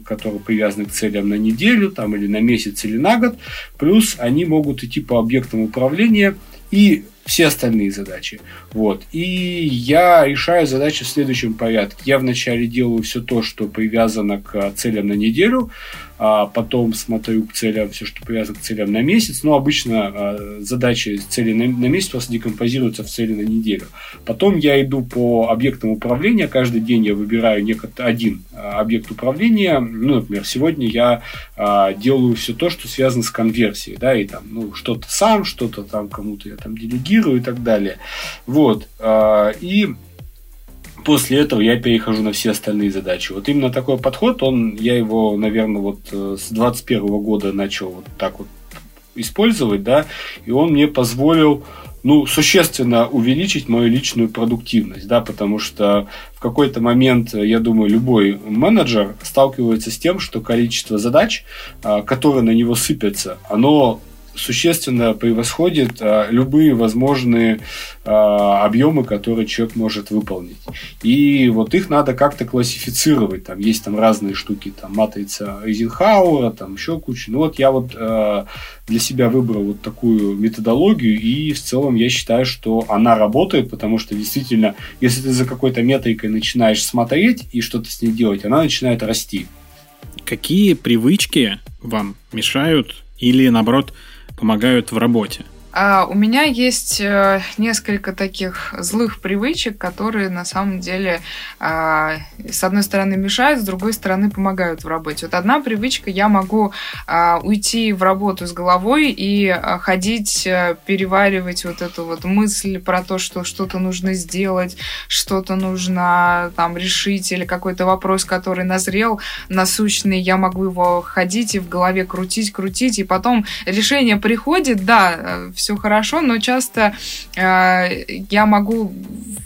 которые привязаны к целям на неделю, там, или на месяц, или на год. Плюс они могут идти по объектам управления и все остальные задачи. Вот. И я решаю задачи в следующем порядке. Я вначале делаю все то, что привязано к целям на неделю, а потом смотрю к целям все, что привязано к целям на месяц. Но обычно задачи с цели на месяц у вас декомпозируются в цели на неделю. Потом я иду по объектам управления. Каждый день я выбираю один объект управления. Ну, например, сегодня я делаю все то, что связано с конверсией. Да, и там, ну, что-то сам, что-то там кому-то я там делегирую и так далее. Вот. И после этого я перехожу на все остальные задачи. Вот именно такой подход, он, я его, наверное, вот с двадцать первого года начал вот так вот использовать, да, и он мне позволил, ну, существенно увеличить мою личную продуктивность, да, потому что в какой-то момент, я думаю, любой менеджер сталкивается с тем, что количество задач, которые на него сыпятся, оно существенно превосходит а, любые возможные а, объемы, которые человек может выполнить. И вот их надо как-то классифицировать. Там есть там разные штуки, там матрица Эйзенхауэра, там еще куча. Ну вот я вот а, для себя выбрал вот такую методологию, и в целом я считаю, что она работает, потому что действительно, если ты за какой-то метрикой начинаешь смотреть и что-то с ней делать, она начинает расти. Какие привычки вам мешают или, наоборот, помогают в работе? А у меня есть несколько таких злых привычек, которые на самом деле с одной стороны мешают, с другой стороны помогают в работе. Вот одна привычка: я могу уйти в работу с головой и ходить, переваривать вот эту вот мысль про то, что что-то нужно сделать, что-то нужно там решить, или какой-то вопрос, который назрел, насущный, я могу его ходить и в голове крутить, крутить, и потом решение приходит, да, все все хорошо, но часто э, я могу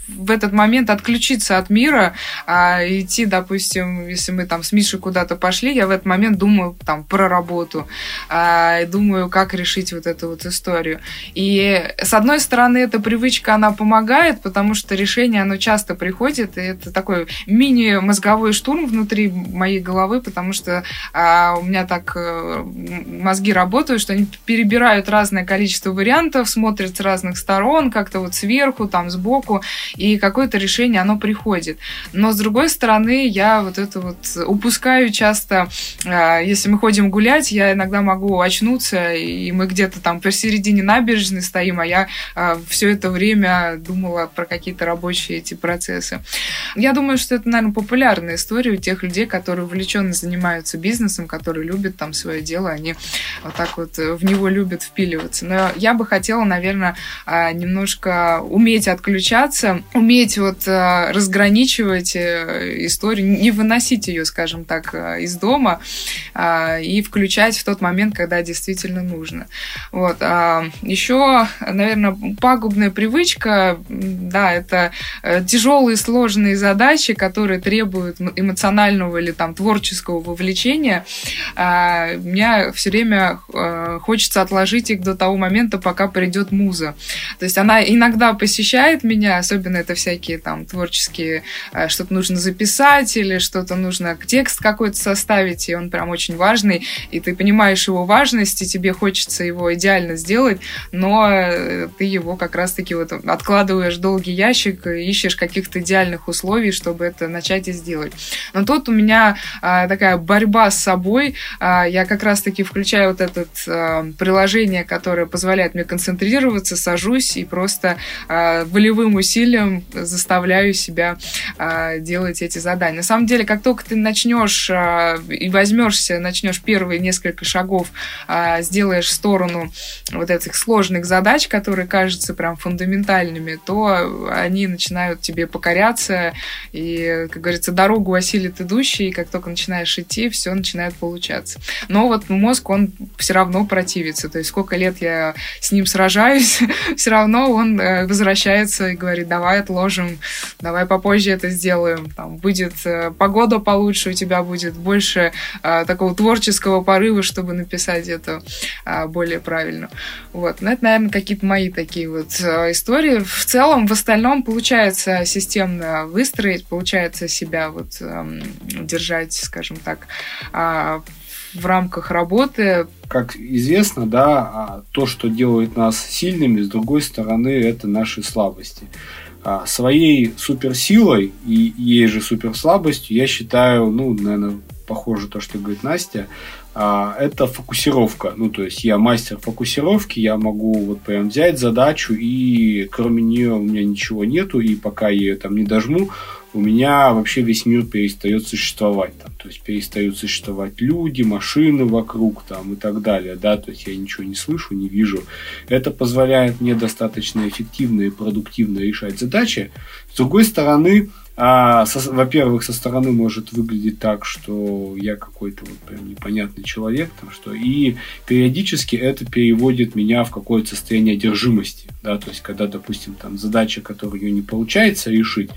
в этот момент отключиться от мира, э, идти, допустим, если мы там с Мишей куда-то пошли, я в этот момент думаю там про работу, э, думаю, как решить вот эту вот историю. И с одной стороны, эта привычка, она помогает, потому что решение, оно часто приходит, и это такой мини-мозговой штурм внутри моей головы, потому что э, у меня так э, мозги работают, что они перебирают разное количество вариантов, смотрят с разных сторон, как-то вот сверху, там, сбоку, и какое-то решение, оно приходит. Но, с другой стороны, я вот это вот упускаю часто. Если мы ходим гулять, я иногда могу очнуться, и мы где-то там посередине набережной стоим, а я все это время думала про какие-то рабочие эти процессы. Я думаю, что это, наверное, популярная история у тех людей, которые увлеченно занимаются бизнесом, которые любят там свое дело, они вот так вот в него любят впиливаться. Но я Я бы хотела, наверное, немножко уметь отключаться, уметь вот разграничивать историю, не выносить ее, скажем так, из дома и включать в тот момент, когда действительно нужно. Вот. Еще, наверное, пагубная привычка, да, это тяжелые, сложные задачи, которые требуют эмоционального или там творческого вовлечения. Мне все время хочется отложить их до того момента, пока придет муза. То есть она иногда посещает меня, особенно это всякие там творческие, что-то нужно записать или что-то нужно, текст какой-то составить, и он прям очень важный, и ты понимаешь его важность, и тебе хочется его идеально сделать, но ты его как раз-таки вот откладываешь в долгий ящик, ищешь каких-то идеальных условий, чтобы это начать и сделать. Но тут у меня такая борьба с собой, я как раз-таки включаю вот это приложение, которое позволяет мне концентрироваться, сажусь и просто э, волевым усилием заставляю себя э, делать эти задания. На самом деле, как только ты начнешь э, и возьмешься, начнешь первые несколько шагов, э, сделаешь в сторону вот этих сложных задач, которые кажутся прям фундаментальными, то они начинают тебе покоряться, и, как говорится, дорогу осилит идущий, и как только начинаешь идти, все начинает получаться. Но вот мозг, он все равно противится, то есть сколько лет я с ним сражаюсь, все равно он возвращается и говорит: давай, отложим, давай попозже это сделаем, там, будет погода получше, у тебя будет больше а, такого творческого порыва, чтобы написать это а, более правильно. Вот. Ну, это, наверное, какие-то мои такие вот истории. В целом, в остальном получается системно выстроить, получается себя вот а, держать, скажем так, а, в рамках работы. Как известно, да, то, что делает нас сильными, с другой стороны, это наши слабости. Своей суперсилой и ей же суперслабостью, я считаю, ну, наверное, похоже то, что говорит Настя, это фокусировка. Ну, то есть я мастер фокусировки, я могу вот прям взять задачу, и кроме нее у меня ничего нету, и пока я ее там не дожму, у меня вообще весь мир перестает существовать. Там, то есть перестают существовать люди, машины вокруг там, и так далее. Да? То есть я ничего не слышу, не вижу. Это позволяет мне достаточно эффективно и продуктивно решать задачи. С другой стороны, а, со, во-первых, со стороны может выглядеть так, что я какой-то вот прям непонятный человек, там, что, и периодически это переводит меня в какое-то состояние одержимости. Да? То есть когда, допустим, там, задача, которую не получается решить,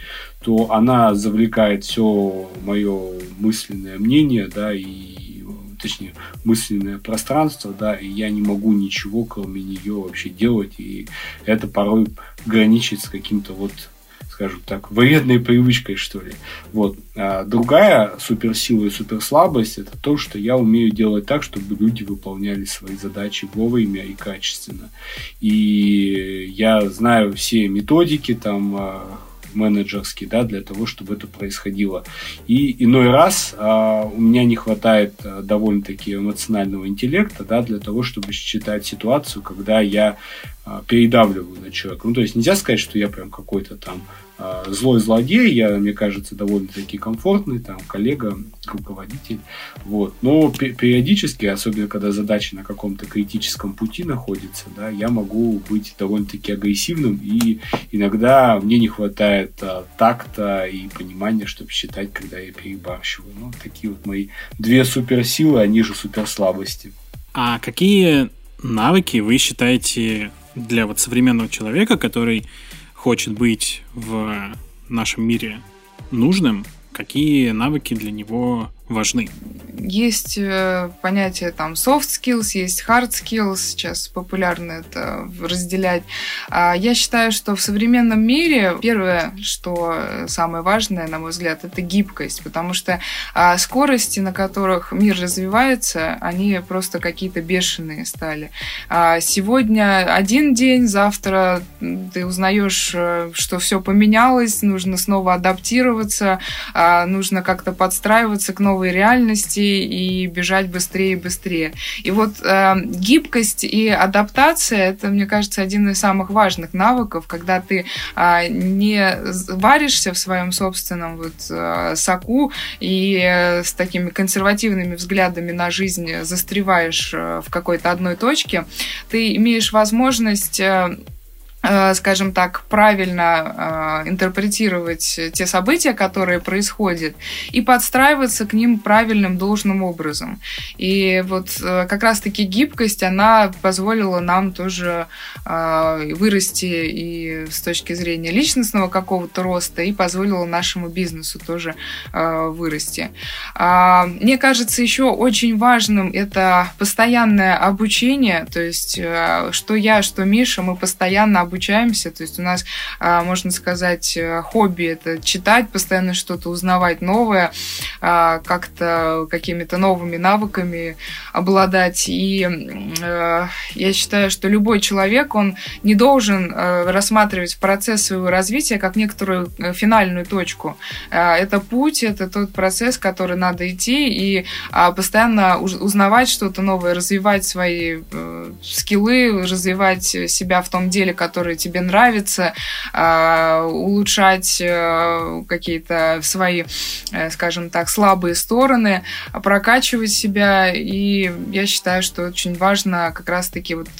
то она завлекает все мое мысленное мнение, да, и, точнее, мысленное пространство, да, и я не могу ничего, кроме нее, вообще делать, и это порой граничит с каким-то вот, скажем так, вредной привычкой, что ли. Вот. А другая суперсила и суперслабость – это то, что я умею делать так, чтобы люди выполняли свои задачи вовремя и качественно. И я знаю все методики, там, менеджерский, да, для того, чтобы это происходило. И иной раз а, у меня не хватает а, довольно-таки эмоционального интеллекта, да, для того, чтобы считать ситуацию, когда я а, передавливаю на человека. Ну, то есть нельзя сказать, что я прям какой-то там а, злой злодей, я, мне кажется, довольно-таки комфортный, там, коллега, руководитель, вот. Но периодически, особенно когда задача на каком-то критическом пути находится, да, я могу быть довольно-таки агрессивным, и иногда мне не хватает такта и понимания, чтобы считать, когда я перебарщиваю. Ну, такие вот мои две суперсилы, они же суперслабости. А какие навыки вы считаете для вот современного человека, который хочет быть в нашем мире нужным, какие навыки для него важны? Есть понятие там soft skills, есть hard skills, сейчас популярно это разделять. Я считаю, что в современном мире первое, что самое важное, на мой взгляд, это гибкость, потому что скорости, на которых мир развивается, они просто какие-то бешеные стали. Сегодня один день, завтра ты узнаешь, что все поменялось, нужно снова адаптироваться, нужно как-то подстраиваться к новым новой реальности и бежать быстрее и быстрее. И вот э, гибкость и адаптация, это, мне кажется, один из самых важных навыков, когда ты э, не варишься в своем собственном вот, э, соку и э, с такими консервативными взглядами на жизнь застреваешь э, в какой-то одной точке, ты имеешь возможность э, скажем так, правильно э, интерпретировать те события, которые происходят, и подстраиваться к ним правильным, должным образом. И вот э, как раз-таки гибкость, она позволила нам тоже э, вырасти и с точки зрения личностного какого-то роста, и позволила нашему бизнесу тоже э, вырасти. Э, мне кажется, еще очень важным это постоянное обучение, то есть э, что я, что Миша, мы постоянно обучаемся, обучаемся, то есть у нас, можно сказать, хобби – это читать, постоянно что-то узнавать новое, как-то какими-то новыми навыками обладать. И я считаю, что любой человек, он не должен рассматривать процесс своего развития как некоторую финальную точку. Это путь, это тот процесс, который надо идти, и постоянно узнавать что-то новое, развивать свои скиллы, развивать себя в том деле, которое которые тебе нравятся, улучшать какие-то свои, скажем так, слабые стороны, прокачивать себя. И я считаю, что очень важно как раз-таки вот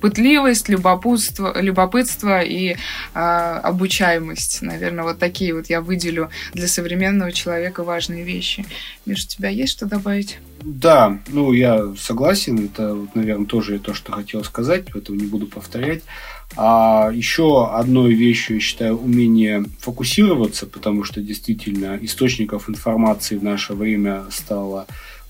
пытливость, любопытство, любопытство и обучаемость. Наверное, вот такие вот я выделю для современного человека важные вещи. Миш, у тебя есть что добавить? Да, ну я согласен, это, наверное, тоже то, что хотел сказать, поэтому не буду повторять. А еще одной вещью, я считаю, умение фокусироваться, потому что действительно источников информации в наше время стало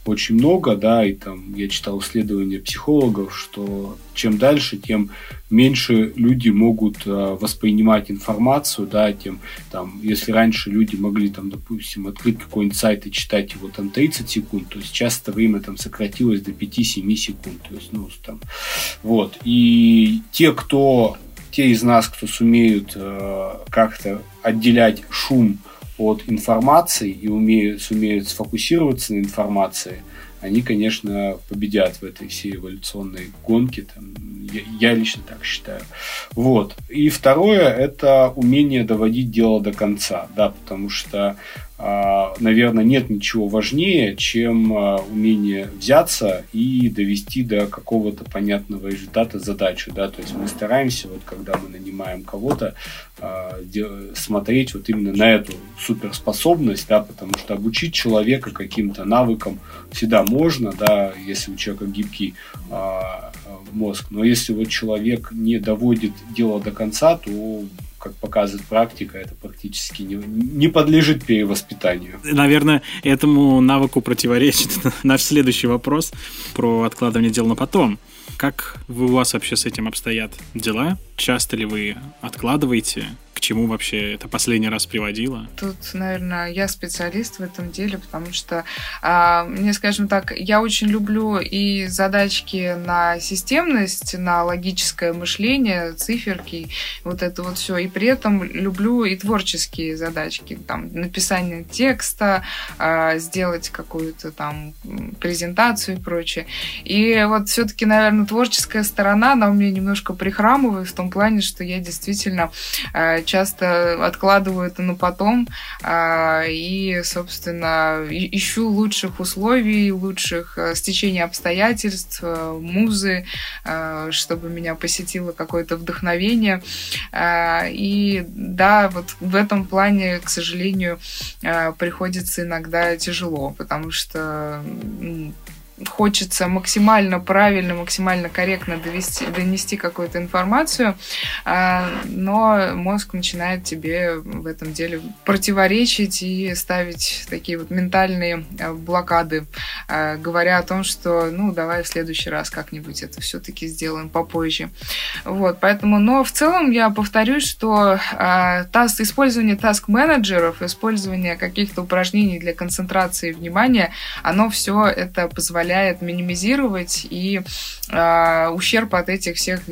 очень много, да, и там я читал исследования психологов, что чем дальше, тем меньше люди могут воспринимать информацию, да, тем там, если раньше люди могли там, допустим, открыть какой-нибудь сайт и читать его там тридцать секунд, то сейчас это время там сократилось до пять-семь секунд, то есть, ну, там, вот, и те, кто, те из нас, кто сумеют э, как-то отделять шум от информации и умеют, сумеют сфокусироваться на информации, они, конечно, победят в этой всей эволюционной гонке. Там, я, я лично так считаю. Вот. И второе – это умение доводить дело до конца. Да, потому что, наверное, нет ничего важнее, чем умение взяться и довести до какого-то понятного результата задачу. Да? То есть мы стараемся, вот, когда мы нанимаем кого-то, смотреть вот именно на эту суперспособность, да? Потому что обучить человека каким-то навыкам всегда можно, да, если у человека гибкий мозг. Но если вот человек не доводит дело до конца, то, как показывает практика, это практически не, не подлежит перевоспитанию. Наверное, этому навыку противоречит наш следующий вопрос про откладывание дел на потом. Как у вас вообще с этим обстоят дела? Часто ли вы откладываете? К чему вообще это последний раз приводило? Тут, наверное, я специалист в этом деле, потому что а, мне, скажем так, я очень люблю и задачки на системность, на логическое мышление, циферки, вот это вот все. И при этом люблю и творческие задачки, там, написание текста, а, сделать какую-то там презентацию и прочее. И вот все-таки, наверное, творческая сторона, она у меня немножко прихрамывает в том плане, что я действительно а, часто откладываю это на потом и, собственно, ищу лучших условий, лучших стечений обстоятельств, музы, чтобы меня посетило какое-то вдохновение. И да, вот в этом плане, к сожалению, приходится иногда тяжело, потому что хочется максимально правильно, максимально корректно довести, донести какую-то информацию, но мозг начинает тебе в этом деле противоречить и ставить такие вот ментальные блокады, говоря о том, что ну давай в следующий раз как-нибудь это все-таки сделаем попозже. Вот, поэтому, но в целом я повторюсь, что таск, использование таск-менеджеров, использование каких-то упражнений для концентрации внимания, оно все это позволяет минимизировать, и э, ущерб от этих всех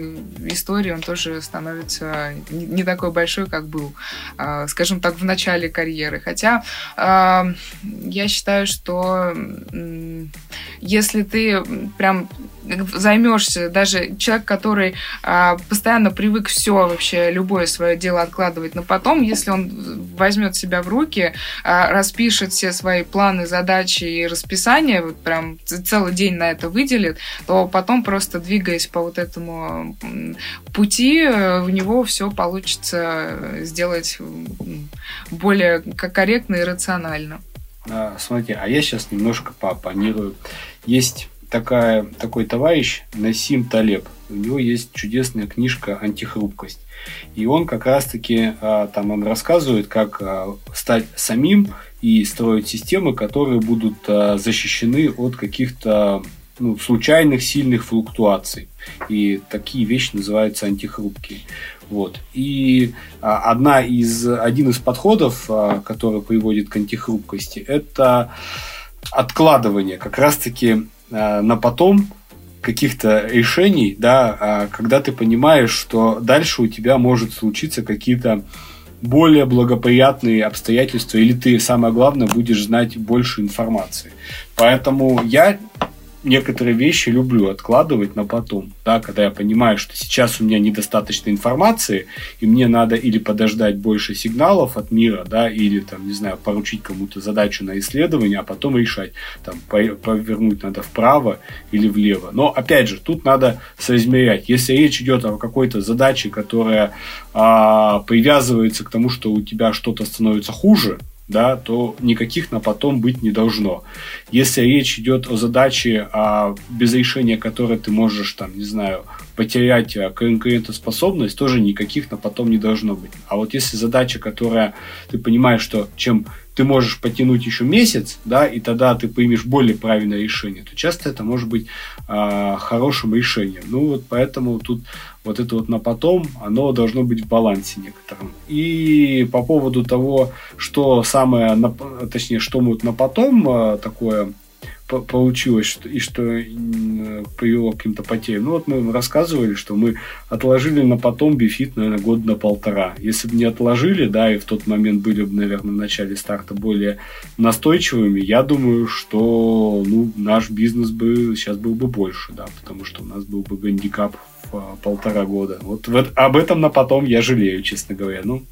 историй, он тоже становится не, не такой большой, как был, э, скажем так, в начале карьеры. Хотя э, я считаю, что э, если ты прям займешься, даже человек, который э, постоянно привык все вообще, любое свое дело откладывать на потом, если он возьмет себя в руки, э, распишет все свои планы, задачи и расписания, вот прям целый день на это выделит, то потом, просто двигаясь по вот этому пути, у него все получится сделать более корректно и рационально. А, смотри, а я сейчас немножко пооппонирую. Есть такая, такой товарищ Насим Талеб. У него есть чудесная книжка «Антихрупкость». И он как раз-таки там он рассказывает, как стать самим и строить системы, которые будут защищены от каких-то ну, случайных сильных флуктуаций. И такие вещи называются антихрупкие. Вот. И одна из, один из подходов, который приводит к антихрупкости, это откладывание как раз-таки на потом каких-то решений, да, когда ты понимаешь, что дальше у тебя может случиться какие-то более благоприятные обстоятельства, или ты, самое главное, будешь знать больше информации. Поэтому я некоторые вещи люблю откладывать на потом, да, когда я понимаю, что сейчас у меня недостаточно информации, и мне надо или подождать больше сигналов от мира, да, или, там, не знаю, поручить кому-то задачу на исследование, а потом решать, там, повернуть надо вправо или влево. Но, опять же, тут надо соизмерять. Если речь идет о какой-то задаче, которая а, привязывается к тому, что у тебя что-то становится хуже, да, то никаких на потом быть не должно. Если речь идет о задаче, а без решения которой ты можешь, там, не знаю, потерять конкурентоспособность, тоже никаких на потом не должно быть. А вот если задача, которая ты понимаешь, что чем ты можешь потянуть еще месяц, да, и тогда ты примешь более правильное решение, то часто это может быть э, хорошим решением. Ну вот поэтому тут вот это вот на потом, оно должно быть в балансе некотором. И по поводу того, что самое, на, точнее, что вот на потом э, такое получилось, что, и что привело к каким-то потерям. Ну вот мы рассказывали, что мы отложили на потом BeFit, наверное, год на полтора. Если бы не отложили, да, и в тот момент были бы, наверное, в начале старта более настойчивыми, я думаю, что ну, наш бизнес бы сейчас был бы больше, да, потому что у нас был бы гандикап в полтора года. Вот, вот об этом на потом я жалею, честно говоря. Ну,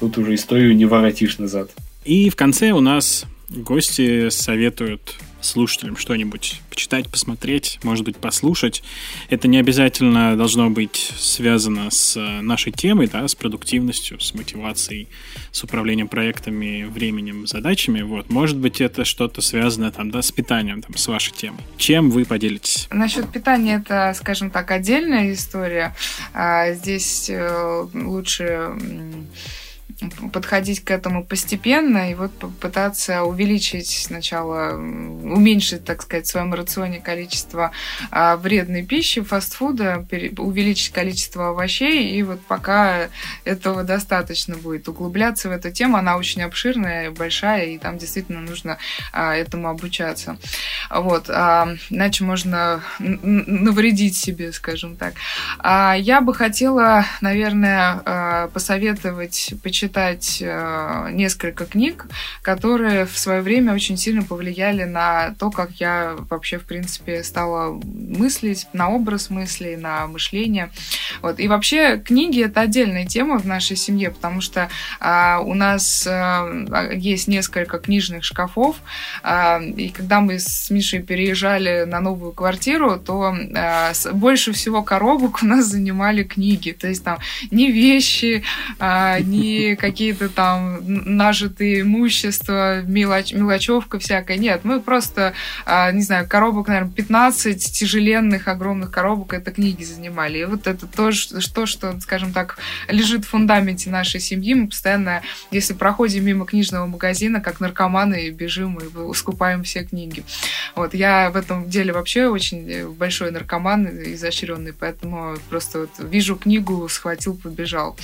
тут уже историю не воротишь назад. И в конце у нас гости советуют слушателям что-нибудь почитать, посмотреть, может быть, послушать. Это не обязательно должно быть связано с нашей темой, да, с продуктивностью, с мотивацией, с управлением проектами, временем, задачами. Вот. Может быть, это что-то связано там, да, с питанием, там, с вашей темой. Чем вы поделитесь? Насчет питания это, скажем так, отдельная история. Здесь лучше подходить к этому постепенно и вот попытаться увеличить сначала, уменьшить, так сказать, в своем рационе количество а, вредной пищи, фастфуда, пере, увеличить количество овощей, и вот пока этого достаточно будет. Углубляться в эту тему, она очень обширная, большая, и там действительно нужно а, этому обучаться. Вот, а, иначе можно навредить себе, скажем так. А, я бы хотела, наверное, посоветовать почитать читать несколько книг, которые в свое время очень сильно повлияли на то, как я вообще, в принципе, стала мыслить, на образ мыслей, на мышление. Вот. И вообще книги — это отдельная тема в нашей семье, потому что а, у нас а, есть несколько книжных шкафов, а, и когда мы с Мишей переезжали на новую квартиру, то а, с, больше всего коробок у нас занимали книги, то есть там не вещи, а, не какие-то там нажитые имущества, мелоч, мелочевка всякая. Нет, мы просто, не знаю, коробок, наверное, пятнадцать тяжеленных, огромных коробок, это книги занимали. И вот это то, что, что, скажем так, лежит в фундаменте нашей семьи. Мы постоянно, если проходим мимо книжного магазина, как наркоманы, бежим и скупаем все книги. Вот, я в этом деле вообще очень большой наркоман, изощренный, поэтому просто вот вижу книгу, схватил, побежал.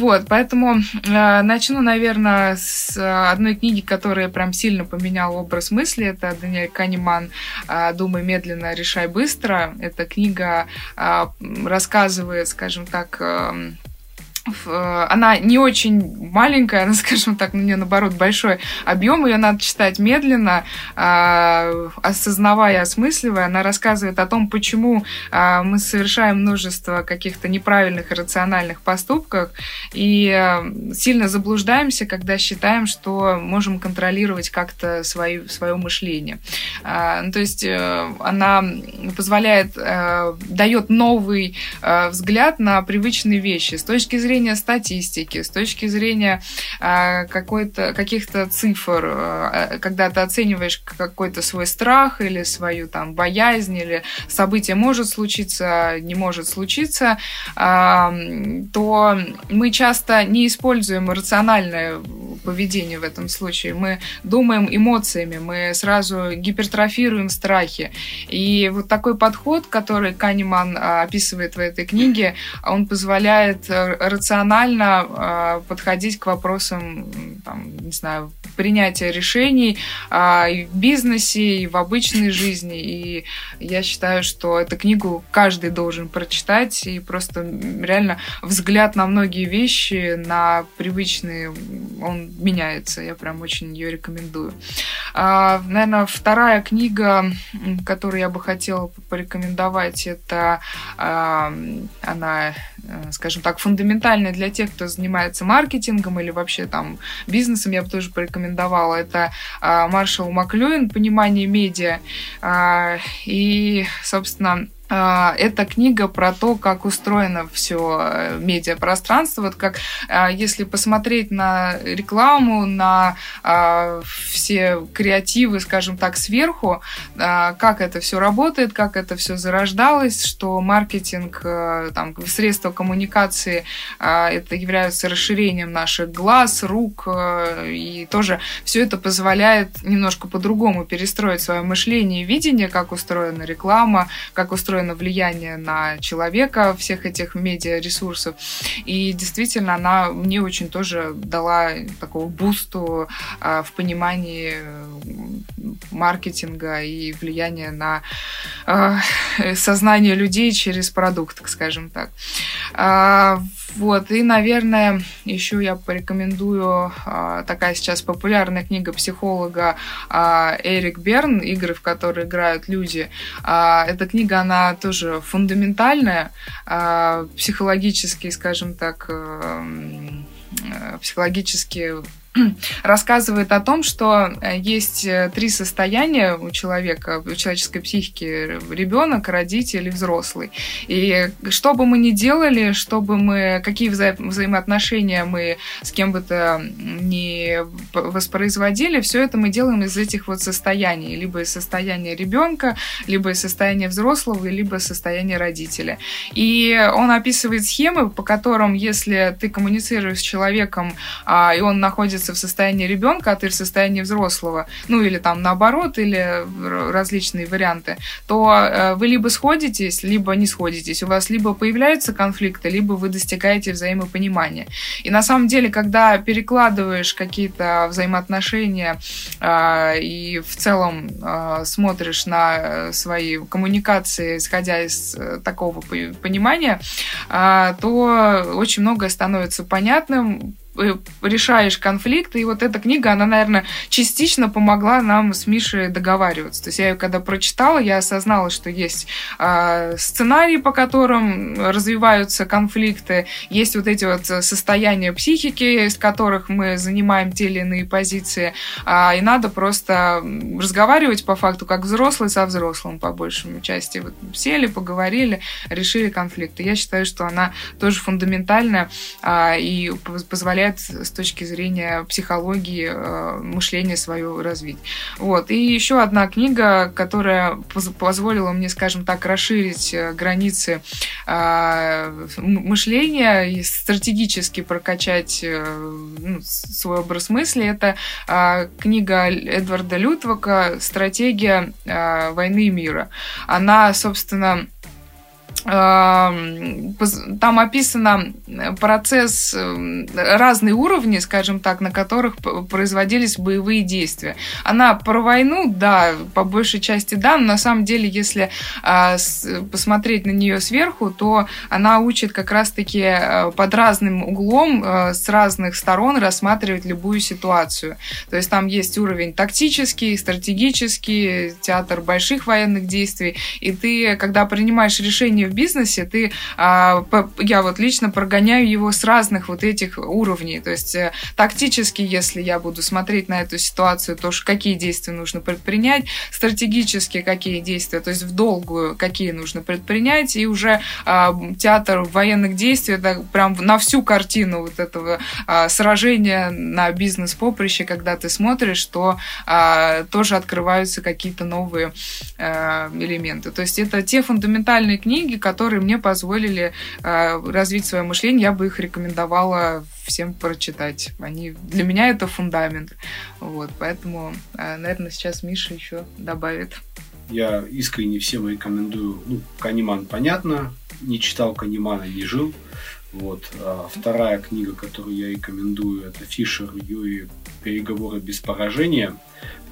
Вот, поэтому э, начну, наверное, с одной книги, которая прям сильно поменяла образ мысли. Это Даниэль Канеман «Думай медленно, решай быстро». Эта книга э, рассказывает, скажем так, э, она не очень маленькая, она, скажем так, у нее, наоборот, большой объем, ее надо читать медленно, осознавая, осмысливая. Она рассказывает о том, почему мы совершаем множество каких-то неправильных, иррациональных поступков и сильно заблуждаемся, когда считаем, что можем контролировать как-то свои, свое мышление. То есть она позволяет, дает новый взгляд на привычные вещи с точки зрения статистики, с точки зрения э, какой-то, каких-то цифр, э, когда ты оцениваешь какой-то свой страх или свою там боязнь, или событие может случиться, не может случиться, э, то мы часто не используем рациональное поведение в этом случае. Мы думаем эмоциями, мы сразу гипертрофируем страхи. И вот такой подход, который Канеман описывает в этой книге, он позволяет рационально э, подходить к вопросам, там, не знаю, принятия решений э, и в бизнесе, и в обычной жизни. И я считаю, что эту книгу каждый должен прочитать, и просто реально взгляд на многие вещи, на привычные, он меняется. Я прям очень ее рекомендую. Э, наверное, вторая книга, которую я бы хотела порекомендовать, это э, она, скажем так, фундаментальная для тех, кто занимается маркетингом или вообще там бизнесом, я бы тоже порекомендовала. Это э, Маршалл Маклюэн «Понимание медиа». Э, и, собственно, Это книга про то, как устроено все медиапространство. Вот как, если посмотреть на рекламу, на все креативы, скажем так, сверху, как это все работает, как это все зарождалось, что маркетинг, там, средства коммуникации, это являются расширением наших глаз, рук, и тоже все это позволяет немножко по-другому перестроить свое мышление и видение, как устроена реклама, как устроена влияние на человека всех этих медиаресурсов. И действительно, она мне очень тоже дала такого бусту в понимании маркетинга и влияния на сознание людей через продукт, скажем так. Вот. И, наверное, еще я порекомендую такая сейчас популярная книга психолога Эрик Берн «Игры, в которые играют люди». Эта книга, она тоже фундаментальная, психологически, скажем так, психологически рассказывает о том, что есть три состояния у человека, у человеческой психики: ребенок, родитель и взрослый. И что бы мы ни делали, что бы мы, какие вза- взаимоотношения мы с кем бы то ни воспроизводили, все это мы делаем из этих вот состояний. Либо из состояния ребенка, либо из состояния взрослого, либо из состояния родителя. И он описывает схемы, по которым, если ты коммуницируешь с человеком, и он находится в состоянии ребенка, а ты в состоянии взрослого, ну или там наоборот, или различные варианты, то вы либо сходитесь, либо не сходитесь. У вас либо появляются конфликты, либо вы достигаете взаимопонимания. И на самом деле, когда перекладываешь какие-то взаимоотношения и в целом смотришь на свои коммуникации, исходя из такого понимания, то очень многое становится понятным, решаешь конфликты, и вот эта книга, она, наверное, частично помогла нам с Мишей договариваться. То есть я ее когда прочитала, я осознала, что есть э, сценарии, по которым развиваются конфликты, есть вот эти вот состояния психики, из которых мы занимаем те или иные позиции, э, и надо просто разговаривать по факту, как взрослый со взрослым, по большей части. Вот сели, поговорили, решили конфликты. Я считаю, что она тоже фундаментальная э, и позволяет с точки зрения психологии мышление свое развить. Вот. И еще одна книга, которая позволила мне, скажем так, расширить границы мышления и стратегически прокачать свой образ мысли, это книга Эдварда Люттвака «Стратегия войны и мира». Она, собственно, там описан процесс, разные уровни, скажем так, на которых производились боевые действия. Она про войну, да, по большей части да, но на самом деле, если посмотреть на нее сверху, то она учит как раз-таки под разным углом, с разных сторон рассматривать любую ситуацию. То есть там есть уровень тактический, стратегический, театр больших военных действий, и ты, когда принимаешь решение в бизнесе, ты, я вот лично прогоняю его с разных вот этих уровней. То есть тактически, если я буду смотреть на эту ситуацию, то какие действия нужно предпринять, стратегически какие действия, то есть в долгую какие нужно предпринять, и уже театр военных действий, да, прям на всю картину вот этого сражения на бизнес-поприще, когда ты смотришь, то тоже открываются какие-то новые элементы. То есть это те фундаментальные книги, которые мне позволили развить свое мышление, я бы их рекомендовала всем прочитать. Они, для меня это фундамент. Вот, поэтому, наверное, сейчас Миша еще добавит. Я искренне всем рекомендую. Ну, Канеман, понятно. Не читал Канемана, не жил. Вот. А вторая книга, которую я рекомендую, это Фишер Юри «Переговоры без поражения».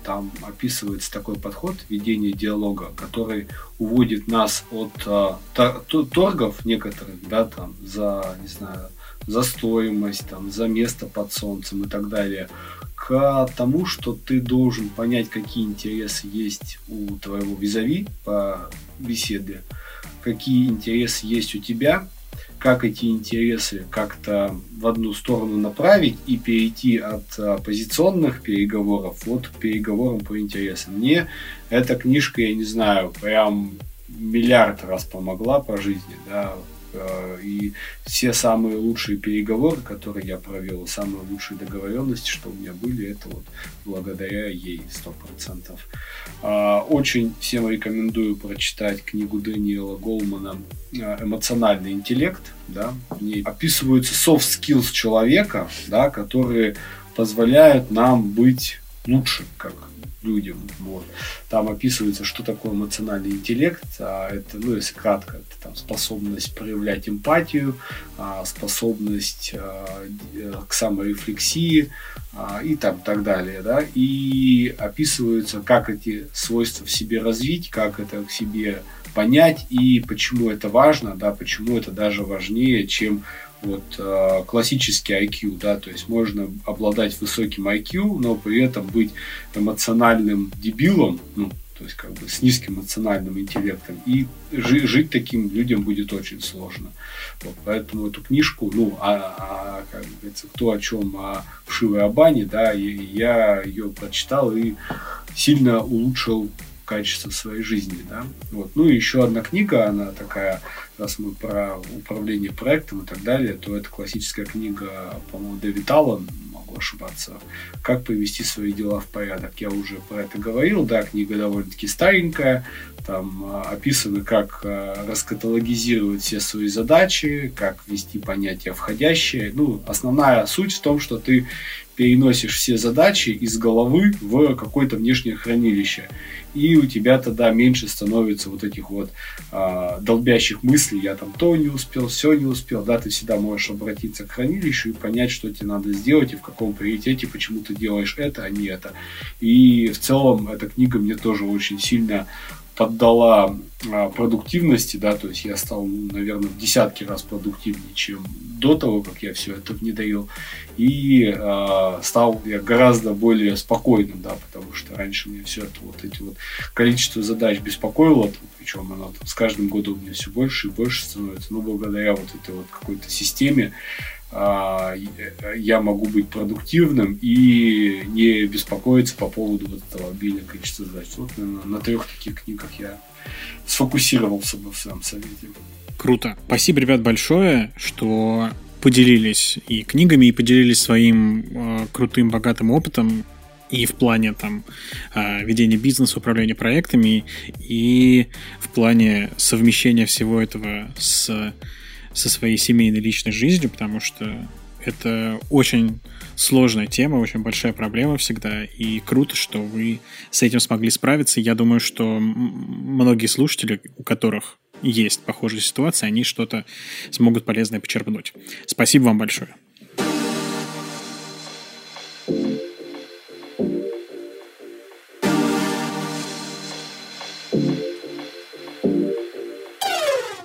Там описывается такой подход ведения диалога, который уводит нас от а, тор- торгов некоторых, да, там, за, не знаю, за стоимость, там, за место под солнцем и так далее, к тому, что ты должен понять, какие интересы есть у твоего визави по беседе, какие интересы есть у тебя, как эти интересы как-то в одну сторону направить и перейти от а, позиционных переговоров вот к переговорам по интересам. Мне эта книжка, я не знаю, прям миллиард раз помогла по жизни, да, и все самые лучшие переговоры, которые я провел, самые лучшие договоренности, что у меня были, это вот благодаря ей сто процентов. Очень всем рекомендую прочитать книгу Даниэла Голмана «Эмоциональный интеллект». Да? В ней описываются soft skills человека, да, которые позволяют нам быть лучше, как людям. Вот. Там описывается, что такое эмоциональный интеллект. А это, ну, если кратко, это там способность проявлять эмпатию, а, способность а, к саморефлексии а, и там, так далее. Да? И описывается, как эти свойства в себе развить, как это в себе понять и почему это важно, да, почему это даже важнее, чем вот э, классический ай кью, да, то есть можно обладать высоким ай кью, но при этом быть эмоциональным дебилом, ну, то есть как бы с низким эмоциональным интеллектом, и жи- жить таким людям будет очень сложно. Вот, поэтому эту книжку, ну, а, а как говорится, кто о чем, о Шиве Абане, да, и, я ее прочитал и сильно улучшил качество своей жизни, да. Вот. Ну и еще одна книга, она такая, раз мы про управление проектом и так далее, то это классическая книга, по-моему, Дэвид Аллен, могу ошибаться, «Как привести свои дела в порядок». Я уже про это говорил, да, книга довольно-таки старенькая, там описано, как раскаталогизировать все свои задачи, как ввести понятия входящие. Ну, основная суть в том, что ты переносишь все задачи из головы в какое-то внешнее хранилище. И у тебя тогда меньше становится вот этих вот а, долбящих мыслей. Я там то не успел, все не успел. Да, ты всегда можешь обратиться к хранилищу и понять, что тебе надо сделать и в каком приоритете, почему ты делаешь это, а не это. И в целом эта книга мне тоже очень сильно поддала а, продуктивности, да, то есть я стал, наверное, в десятки раз продуктивнее, чем до того, как я все это внедрил, и а, стал я гораздо более спокойным, да, потому что раньше мне все это, вот эти вот количество задач беспокоило, там, причем оно там, с каждым годом у меня все больше и больше становится, но благодаря вот этой вот какой-то системе а, я могу быть продуктивным и не беспокоиться по поводу вот этого обилия количества задач. Вот, наверное, на трех таких книгах я сфокусировался бы в своем совете. Круто. Спасибо, ребят, большое, что поделились и книгами, и поделились своим э, крутым, богатым опытом и в плане там э, ведения бизнеса, управления проектами, и в плане совмещения всего этого с, со своей семейной личной жизнью, потому что это очень сложная тема, очень большая проблема всегда, и круто, что вы с этим смогли справиться. Я думаю, что многие слушатели, у которых есть похожие ситуации, они что-то смогут полезное почерпнуть. Спасибо вам большое.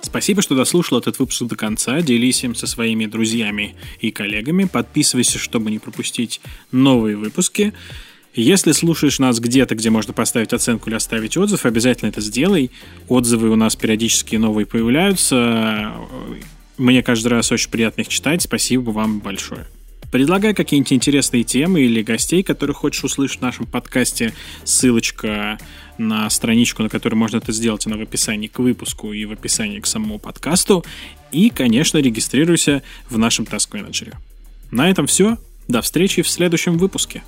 Спасибо, что дослушал этот выпуск до конца. Делись им со своими друзьями и коллегами. Подписывайся, чтобы не пропустить новые выпуски. Если слушаешь нас где-то, где можно поставить оценку или оставить отзыв, обязательно это сделай. Отзывы у нас периодически новые появляются. Мне каждый раз очень приятно их читать. Спасибо вам большое. Предлагай какие-нибудь интересные темы или гостей, которых хочешь услышать в нашем подкасте. Ссылочка на страничку, на которой можно это сделать, она в описании к выпуску и в описании к самому подкасту. И, конечно, регистрируйся в нашем Task Manager. На этом все. До встречи в следующем выпуске.